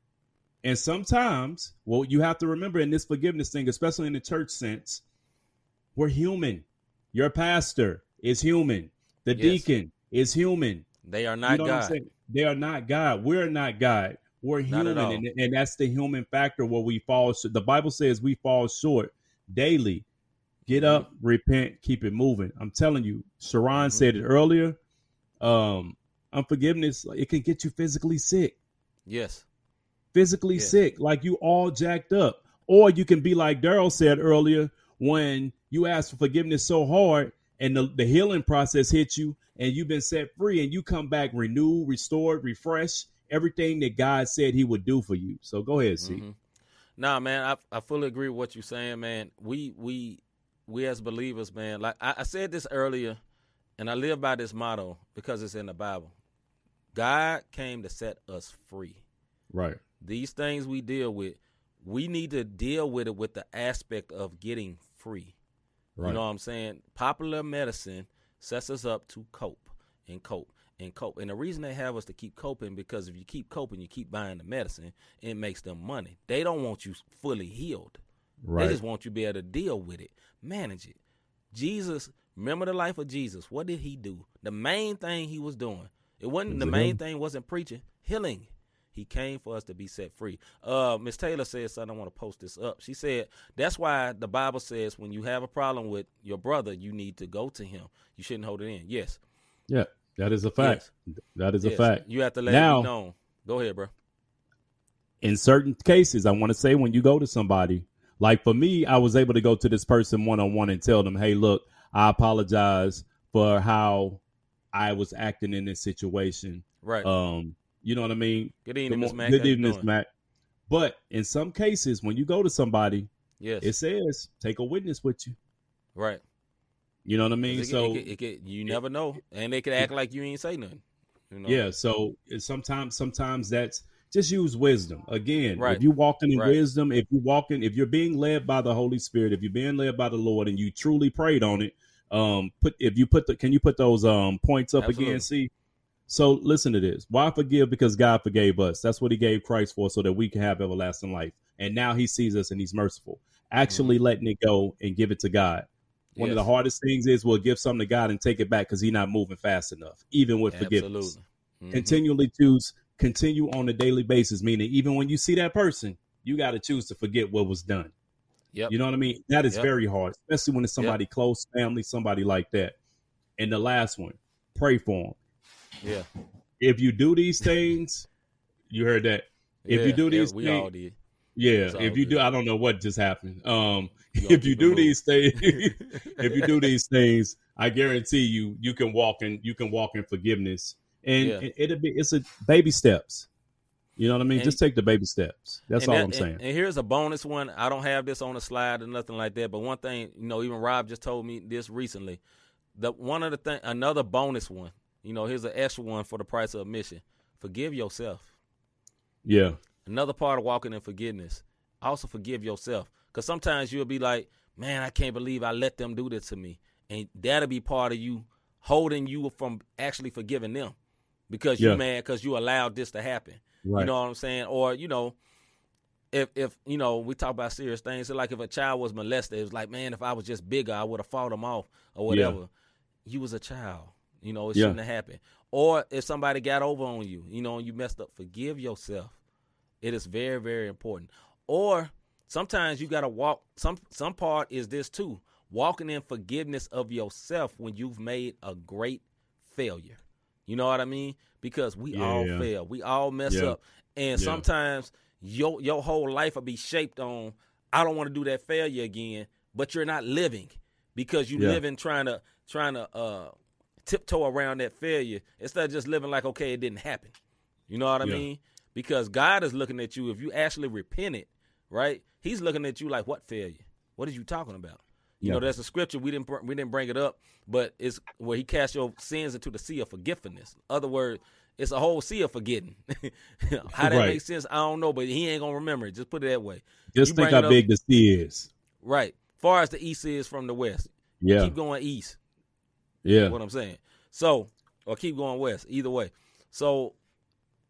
And sometimes, well, you have to remember in this forgiveness thing, especially in the church sense, we're human. Your pastor is human. The yes. deacon is human. They are not you know God. They are not God. We're not God. We're human, and, and that's the human factor where we fall. Sh- the Bible says we fall short daily. Get mm-hmm. up, repent, keep it moving. I'm telling you, Sharon mm-hmm. said it earlier. Um, unforgiveness, it can get you physically sick. Yes. Physically yes. sick, like you all jacked up. Or you can be like Daryl said earlier, when you ask for forgiveness so hard and the, the healing process hits you and you've been set free and you come back renewed, restored, refreshed. Everything that God said he would do for you. So go ahead, C. Mm-hmm. Nah, man, I, I fully agree with what you're saying, man. We we we as believers, man, like I, I said this earlier, and I live by this motto because it's in the Bible. God came to set us free. Right. These things we deal with, we need to deal with it with the aspect of getting free. Right. You know what I'm saying? Popular medicine sets us up to cope and cope. And cope. And the reason they have us to keep coping, because if you keep coping, you keep buying the medicine, it makes them money. They don't want you fully healed. Right. They just want you to be able to deal with it, manage it. Jesus, remember the life of Jesus. What did he do? The main thing he was doing, it wasn't was the it main him? thing wasn't preaching, healing. He came for us to be set free. Uh, Miss Taylor says, so I don't want to post this up. She said, that's why the Bible says when you have a problem with your brother, you need to go to him. You shouldn't hold it in. Yes. Yeah. That is a fact. Yes. That is yes. a fact. You have to let now, it be known. Go ahead, bro. In certain cases, I want to say when you go to somebody, like for me, I was able to go to this person one on one and tell them, hey, look, I apologize for how I was acting in this situation. Right. Um, you know what I mean? Good evening, Miss Mac. Good evening, Miss Mac. But in some cases, when you go to somebody, yes, it says take a witness with you. Right. You know what I mean? It, so it, it, it, you never know. And they could act it, like you ain't say nothing. You know? Yeah. So sometimes, sometimes that's just use wisdom. Again, right. if you're walking in right. wisdom, if you're walking, if you're being led by the Holy Spirit, if you're being led by the Lord and you truly prayed on it, um, put, if you put the, can you put those um points up Absolutely. again? See, so listen to this. Why forgive? Because God forgave us. That's what he gave Christ for, so that we can have everlasting life. And now he sees us and he's merciful, actually mm-hmm. letting it go and give it to God. One yes. of the hardest things is we'll give something to God and take it back because he's not moving fast enough, even with Absolutely. forgiveness. Mm-hmm. Continually choose, continue on a daily basis, meaning even when you see that person, you got to choose to forget what was done. Yep. You know what I mean? That is yep. very hard, especially when it's somebody yep. close, family, somebody like that. And the last one, pray for them. Yeah. If you do these things, you heard that. If yeah, you do these yeah, we things, all did. Yeah, if you do, I don't know what just happened. Um, if you do these things, if you do these things, I guarantee you, you can walk in, you can walk in forgiveness, and yeah. it, it'll be it's a baby steps. You know what I mean? And, just take the baby steps. That's all that, I'm saying. And, and here's a bonus one. I don't have this on a slide or nothing like that, but one thing, you know, even Rob just told me this recently. The one of the thing, another bonus one. You know, here's an extra one for the price of admission. Forgive yourself. Yeah. Another part of walking in forgiveness, also forgive yourself. Because sometimes you'll be like, man, I can't believe I let them do this to me. And that'll be part of you holding you from actually forgiving them because yeah. you're mad because you allowed this to happen. Right. You know what I'm saying? Or, you know, if, if you know, we talk about serious things. So like if a child was molested, it was like, man, if I was just bigger, I would have fought them off or whatever. Yeah. You was a child. You know, it yeah. shouldn't have happened. Or if somebody got over on you, you know, and you messed up, forgive yourself. It is very, very important. Or sometimes you got to walk. Some some part is this, too. Walking in forgiveness of yourself when you've made a great failure. You know what I mean? Because we yeah, all yeah. fail. We all mess yeah. up. And yeah. sometimes your, your whole life will be shaped on, I don't want to do that failure again. But you're not living because you're yeah. living trying to, trying to uh, tiptoe around that failure instead of just living like, okay, it didn't happen. You know what I yeah. mean? Because God is looking at you. If you actually repent it, right? He's looking at you like, what failure? What are you talking about? You yeah. know, there's a scripture. We didn't we didn't bring it up, but it's where he cast your sins into the sea of forgiveness. In other words, it's a whole sea of forgetting. How that right. makes sense, I don't know, but he ain't going to remember it. Just put it that way. Just you think how big the sea is. Right. Far as the east is from the west. Yeah. Keep going east. Yeah. That's what I'm saying. So, or keep going west. Either way. So,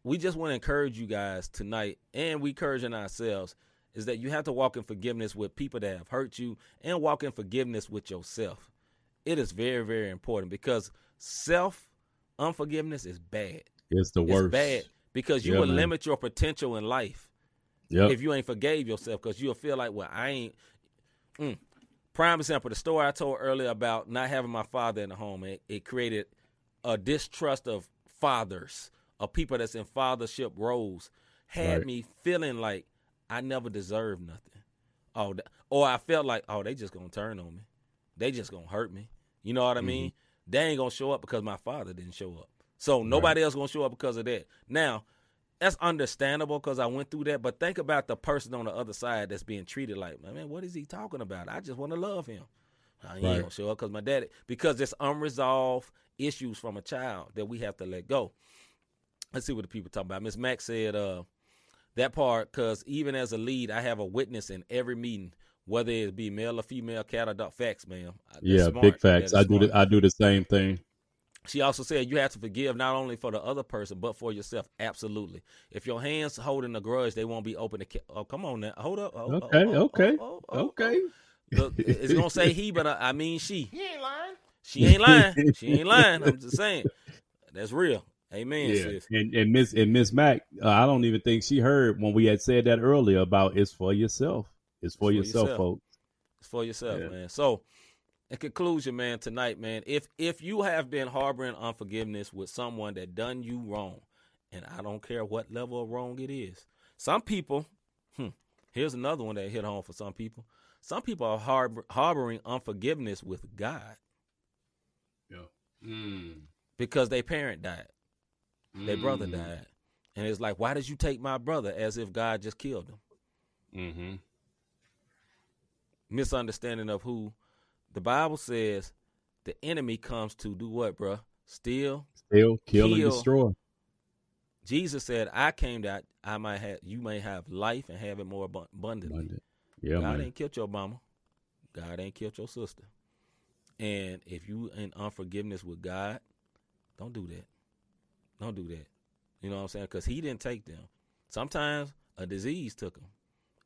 we just want to encourage you guys tonight, and we encouraging ourselves, is that you have to walk in forgiveness with people that have hurt you and walk in forgiveness with yourself. It is very, very important because self-unforgiveness is bad. It's the worst. It's bad because you yeah, will man. limit your potential in life yep. if you ain't forgave yourself because you'll feel like, well, I ain't. Mm. Prime example, the story I told earlier about not having my father in the home, it, it created a distrust of fathers. Of people that's in fathership roles had right. me feeling like I never deserved nothing. Oh, or I felt like, oh, they just gonna turn on me. They just gonna hurt me. You know what I mean? Mm-hmm. They ain't gonna show up because my father didn't show up. So nobody right. else gonna show up because of that. Now, that's understandable because I went through that, but think about the person on the other side that's being treated like, man, what is he talking about? I just want to love him. I ain't right. gonna show up because my daddy, because it's unresolved issues from a child that we have to let go. Let's see what the people talking about. Miss Mack said uh, that part, because even as a lead, I have a witness in every meeting, whether it be male or female, cat or dog. Facts, ma'am. That's yeah, smart. Big facts. I do, the, I do the same thing. She also said you have to forgive not only for the other person, but for yourself. Absolutely. If your hands holding a grudge, they won't be open to ca- oh, come on now. Hold up. Oh, okay, oh, okay, oh, oh, okay. Oh. Look, it's going to say he, but I, I mean she. He ain't lying. She ain't lying. She ain't lying. I'm just saying. That's real. Amen. Yeah. Sis. And and Miss and Miss Mac, uh, I don't even think she heard when we had said that earlier about it's for yourself. It's for, it's for yourself, yourself, folks. It's for yourself, yeah. man. So, in conclusion, man, tonight, man, if if you have been harboring unforgiveness with someone that done you wrong, and I don't care what level of wrong it is, some people, hmm, here's another one that hit home for some people. Some people are harbor, harboring unforgiveness with God. Yeah. Mm. because their parent died. Their mm. brother died. And it's like, why did you take my brother, as if God just killed him? Mm-hmm. Misunderstanding of who the Bible says the enemy comes to do what, bro? Steal, steal, kill, kill, and destroy. Jesus said, I came that I might have, you may have life and have it more abundantly. Abundant. Yeah, God man. ain't killed your mama. God ain't killed your sister. And if you in unforgiveness with God, don't do that. Don't do that. You know what I'm saying? Because he didn't take them. Sometimes a disease took them.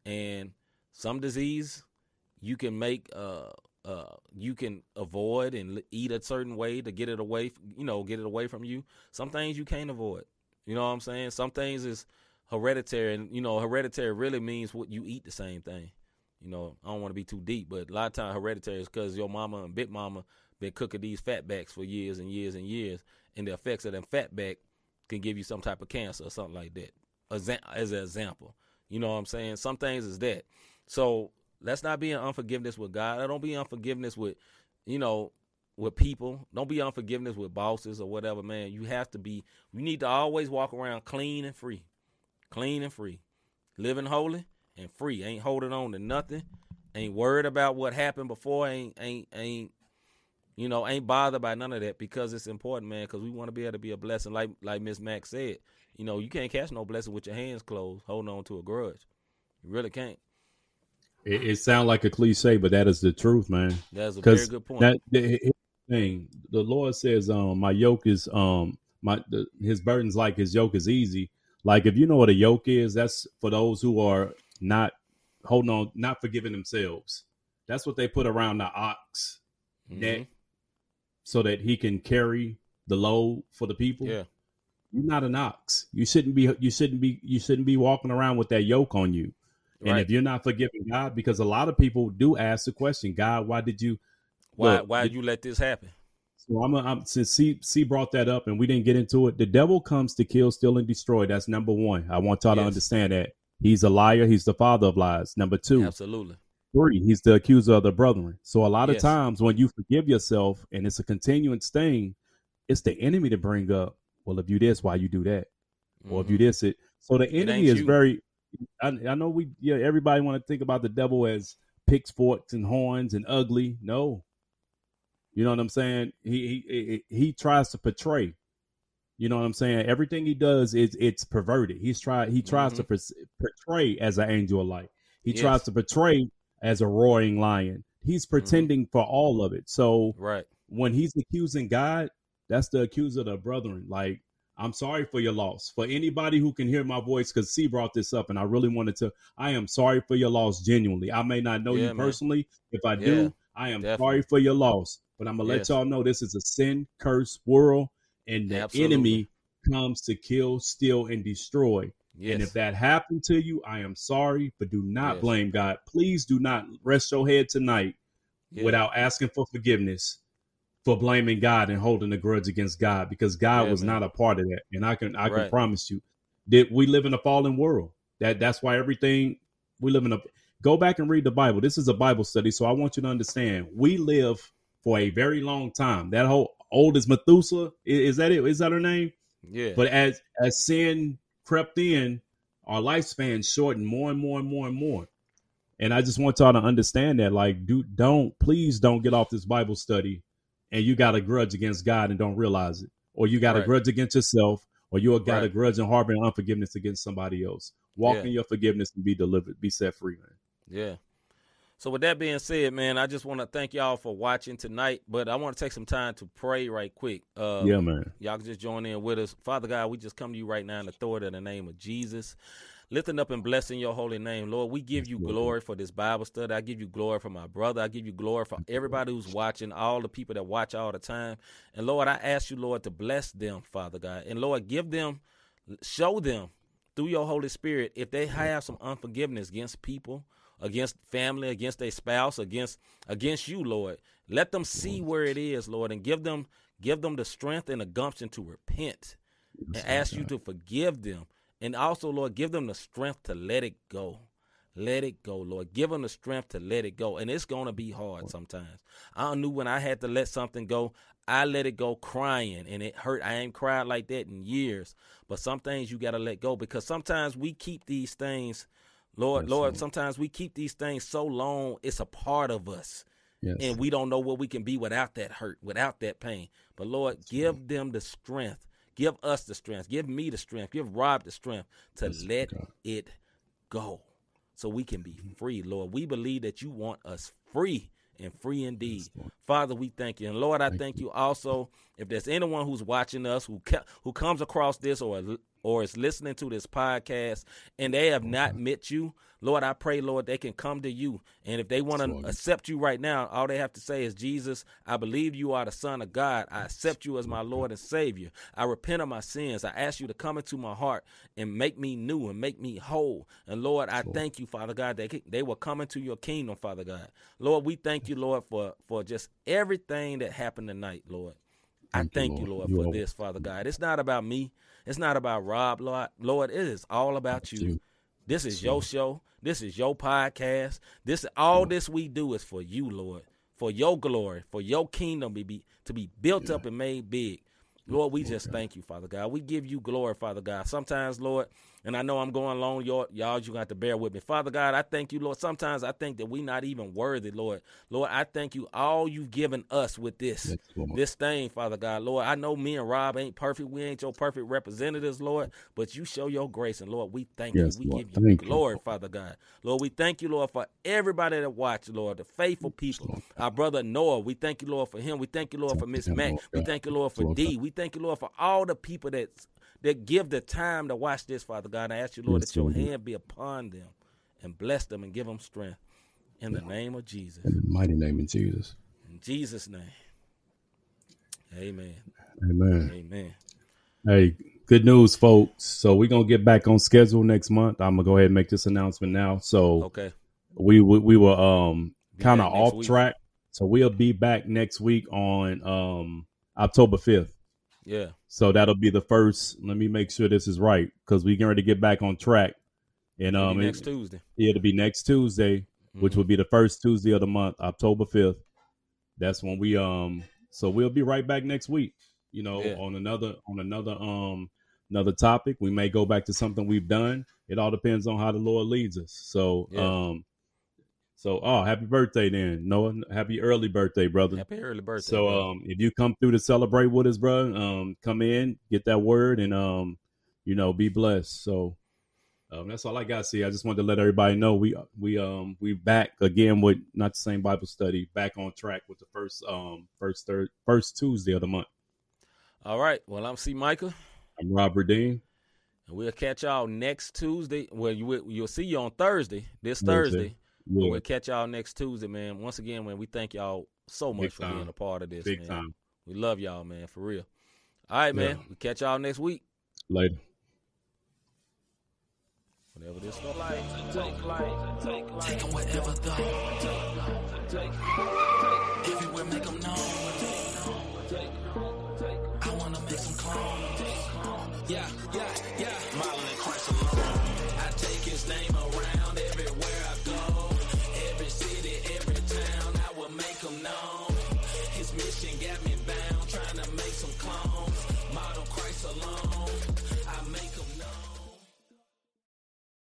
And some disease you can make, uh, uh, you can avoid and eat a certain way to get it away, you know, get it away from you. Some things you can't avoid. You know what I'm saying? Some things is hereditary. And, you know, hereditary really means what you eat the same thing. You know, I don't want to be too deep, but a lot of times hereditary is because your mama and big mama been cooking these fatbacks for years and years and years, and the effects of them fatback can give you some type of cancer or something like that, as, as an example. You know what I'm saying? Some things is that. So let's not be in unforgiveness with God. I don't be in unforgiveness with, you know, with people. Don't be in unforgiveness with bosses or whatever, man. You have to be, you need to always walk around clean and free, clean and free, living holy and free, ain't holding on to nothing, ain't worried about what happened before, ain't, ain't, ain't, you know, ain't bothered by none of that, because it's important, man, because we want to be able to be a blessing. Like, like Miss Mack said, you know, you can't catch no blessing with your hands closed, holding on to a grudge. You really can't. It, it sounds like a cliche, but that is the truth, man. That's a very good point. That, the, thing, the Lord says, um, my yoke is, um, my, the, his burden's like his yoke is easy. Like, if you know what a yoke is, that's for those who are not holding on, not forgiving themselves. That's what they put around the ox mm-hmm. neck so that he can carry the load for the people. Yeah. You're not an ox. You shouldn't be, you shouldn't be, you shouldn't be walking around with that yoke on you. Right. And if you're not forgiving God, because a lot of people do ask the question, God, why did you, why, look, why did you let this happen? So I'm, a, I'm since C, C brought that up and we didn't get into it. The devil comes to kill, steal, and destroy. That's number one. I want y'all yes. to understand that. He's a liar. He's the father of lies. Number two. Absolutely. Three, he's the accuser of the brethren. So a lot yes. of times when you forgive yourself and it's a continuance thing, it's the enemy to bring up, well, if you this, why you do that? Mm-hmm. Or if you this, it. So the enemy is you. very, I, I know we, yeah, everybody want to think about the devil as picks, forks, and horns and ugly. No. You know what I'm saying? He, he, he tries to portray. You know what I'm saying? Everything he does is it's perverted. He's tried. He tries mm-hmm. to pers- portray as an angel of light. He yes. tries to portray as a roaring lion. He's pretending mm-hmm. for all of it. So right. when he's accusing God, that's the accuser of the brethren. Like, I'm sorry for your loss. For anybody who can hear my voice, because C brought this up and I really wanted to. I am sorry for your loss. Genuinely. I may not know yeah, you man. personally. If I yeah, do, I am definitely. sorry for your loss, but I'm going to yes. let y'all know this is a sin cursed world. And the Absolutely. enemy comes to kill, steal, and destroy. Yes. And if that happened to you, I am sorry, but do not yes. blame God. Please do not rest your head tonight yes. without asking for forgiveness for blaming God and holding a grudge against God, because God yeah, was man. not a part of that. And I can I right. can promise you that we live in a fallen world. That that's why everything we live in a go back and read the Bible. This is a Bible study, so I want you to understand we live for a very long time. That whole old as Methuselah. Is that it? Is that her name? Yeah. But as, as sin crept in, our lifespan shortened more and more and more and more. And I just want y'all to understand that, like, dude, don't, please don't get off this Bible study and you got a grudge against God and don't realize it, or you got right. a grudge against yourself, or you got right. a grudge and harboring unforgiveness against somebody else. Walk yeah. in your forgiveness and be delivered, be set free, man. Yeah. So with that being said, man, I just want to thank y'all for watching tonight, but I want to take some time to pray right quick. Uh, yeah, man. Y'all can just join in with us. Father God, we just come to you right now in authority in the name of Jesus. Lifting up and blessing your holy name, Lord. We give you glory for this Bible study. I give you glory for my brother. I give you glory for everybody who's watching, all the people that watch all the time. And, Lord, I ask you, Lord, to bless them, Father God. And, Lord, give them, show them through your Holy Spirit if they have some unforgiveness against people, against family, against their spouse, against against you, Lord. Let them see where it is, Lord, and give them give them the strength and the gumption to repent and ask you to forgive them. And also, Lord, give them the strength to let it go. Let it go, Lord. Give them the strength to let it go. And it's going to be hard sometimes. I knew when I had to let something go, I let it go crying, and it hurt. I ain't cried like that in years. But some things you got to let go, because sometimes we keep these things, Lord, yes, Lord, Lord, sometimes we keep these things so long, it's a part of us. Yes. And we don't know what we can be without that hurt, without that pain. But, Lord, that's give right. them the strength. Give us the strength. Give me the strength. Give Rob the strength to yes, let God. it go, so we can be free, Lord. We believe that you want us free, and free indeed. Yes, Father, we thank you. And Lord, I thank, thank you also. If there's anyone who's watching us, who who comes across this or or is listening to this podcast, and they have oh, not God. met you, Lord, I pray, Lord, they can come to you. And if they want to accept you right now, all they have to say is, Jesus, I believe you are the Son of God. I accept you as my Lord and Savior. I repent of my sins. I ask you to come into my heart and make me new and make me whole. And Lord, I thank you, Father God, that they will come into your kingdom, Father God. Lord, we thank you, Lord, for, for just everything that happened tonight, Lord. I thank you, Lord, for this, Father God. It's not about me. It's not about Rob, Lord. Lord, it is all about you. This is your show. This is your podcast. This all this we do is for you, Lord, for your glory, for your kingdom to be, to be built yeah. up and made big. Lord, we Lord just God. thank you, Father God. We give you glory, Father God. Sometimes, Lord, and I know I'm going long, y'all, y'all you got to bear with me. Father God, I thank you, Lord. Sometimes I think that we're not even worthy, Lord. Lord, I thank you all you've given us with this, this thing, Father God. Lord, I know me and Rob ain't perfect. We ain't your perfect representatives, Lord, but you show your grace. And, Lord, we thank yes, you. We Lord. give you thank glory, you. Father God. Lord, we thank you, Lord, for everybody that watched, Lord, the faithful people. Lord. Our brother Noah, we thank you, Lord, for him. We thank you, Lord, for Miss Mac. We thank you, Lord, for Lord. Dee. We thank you, Lord, for all the people that that give the time to watch this, Father God. I ask you, Lord, yes, that your Lord. hand be upon them and bless them and give them strength. In yeah. the name of Jesus. In the mighty name of Jesus. In Jesus' name. Amen. Amen. Amen. Hey, good news, folks. So we're going to get back on schedule next month. I'm going to go ahead and make this announcement now. So okay. we, we, we were um, kind of off week. track. So we'll be back next week on um, October fifth. Yeah. So that'll be the first. Let me make sure this is right, because we're getting ready to get back on track. And um, next it, Tuesday. Yeah, it'll be next Tuesday, mm-hmm. which will be the first Tuesday of the month, October fifth. That's when we um. So we'll be right back next week. You know, yeah. on another on another um another topic. We may go back to something we've done. It all depends on how the Lord leads us. So yeah. um. So, oh, happy birthday then, Noah. Happy early birthday, brother. Happy early birthday. So, man. um, if you come through to celebrate with us, bro, um, come in, get that word, and, um, you know, be blessed. So, um, that's all I got to say. I just wanted to let everybody know we, we, um, we back again with not the same Bible study, back on track with the first, um, first, third, first Tuesday of the month. All right. Well, I'm C. Micah. I'm Robert Dean. And we'll catch y'all next Tuesday. Well, you, you'll see you on Thursday, this Thursday. Thursday. Yeah. We'll catch y'all next Tuesday, man. Once again, man, we thank y'all so much Big for time. being a part of this, Big man. Time. We love y'all, man, for real. All right, man. Yeah. We'll catch y'all next week. Later. Whatever this stuff like. Take life. Take life. Take them whatever though. Take life. Everywhere make them known. Take, take, take. I want to make some clones. Yeah, yeah.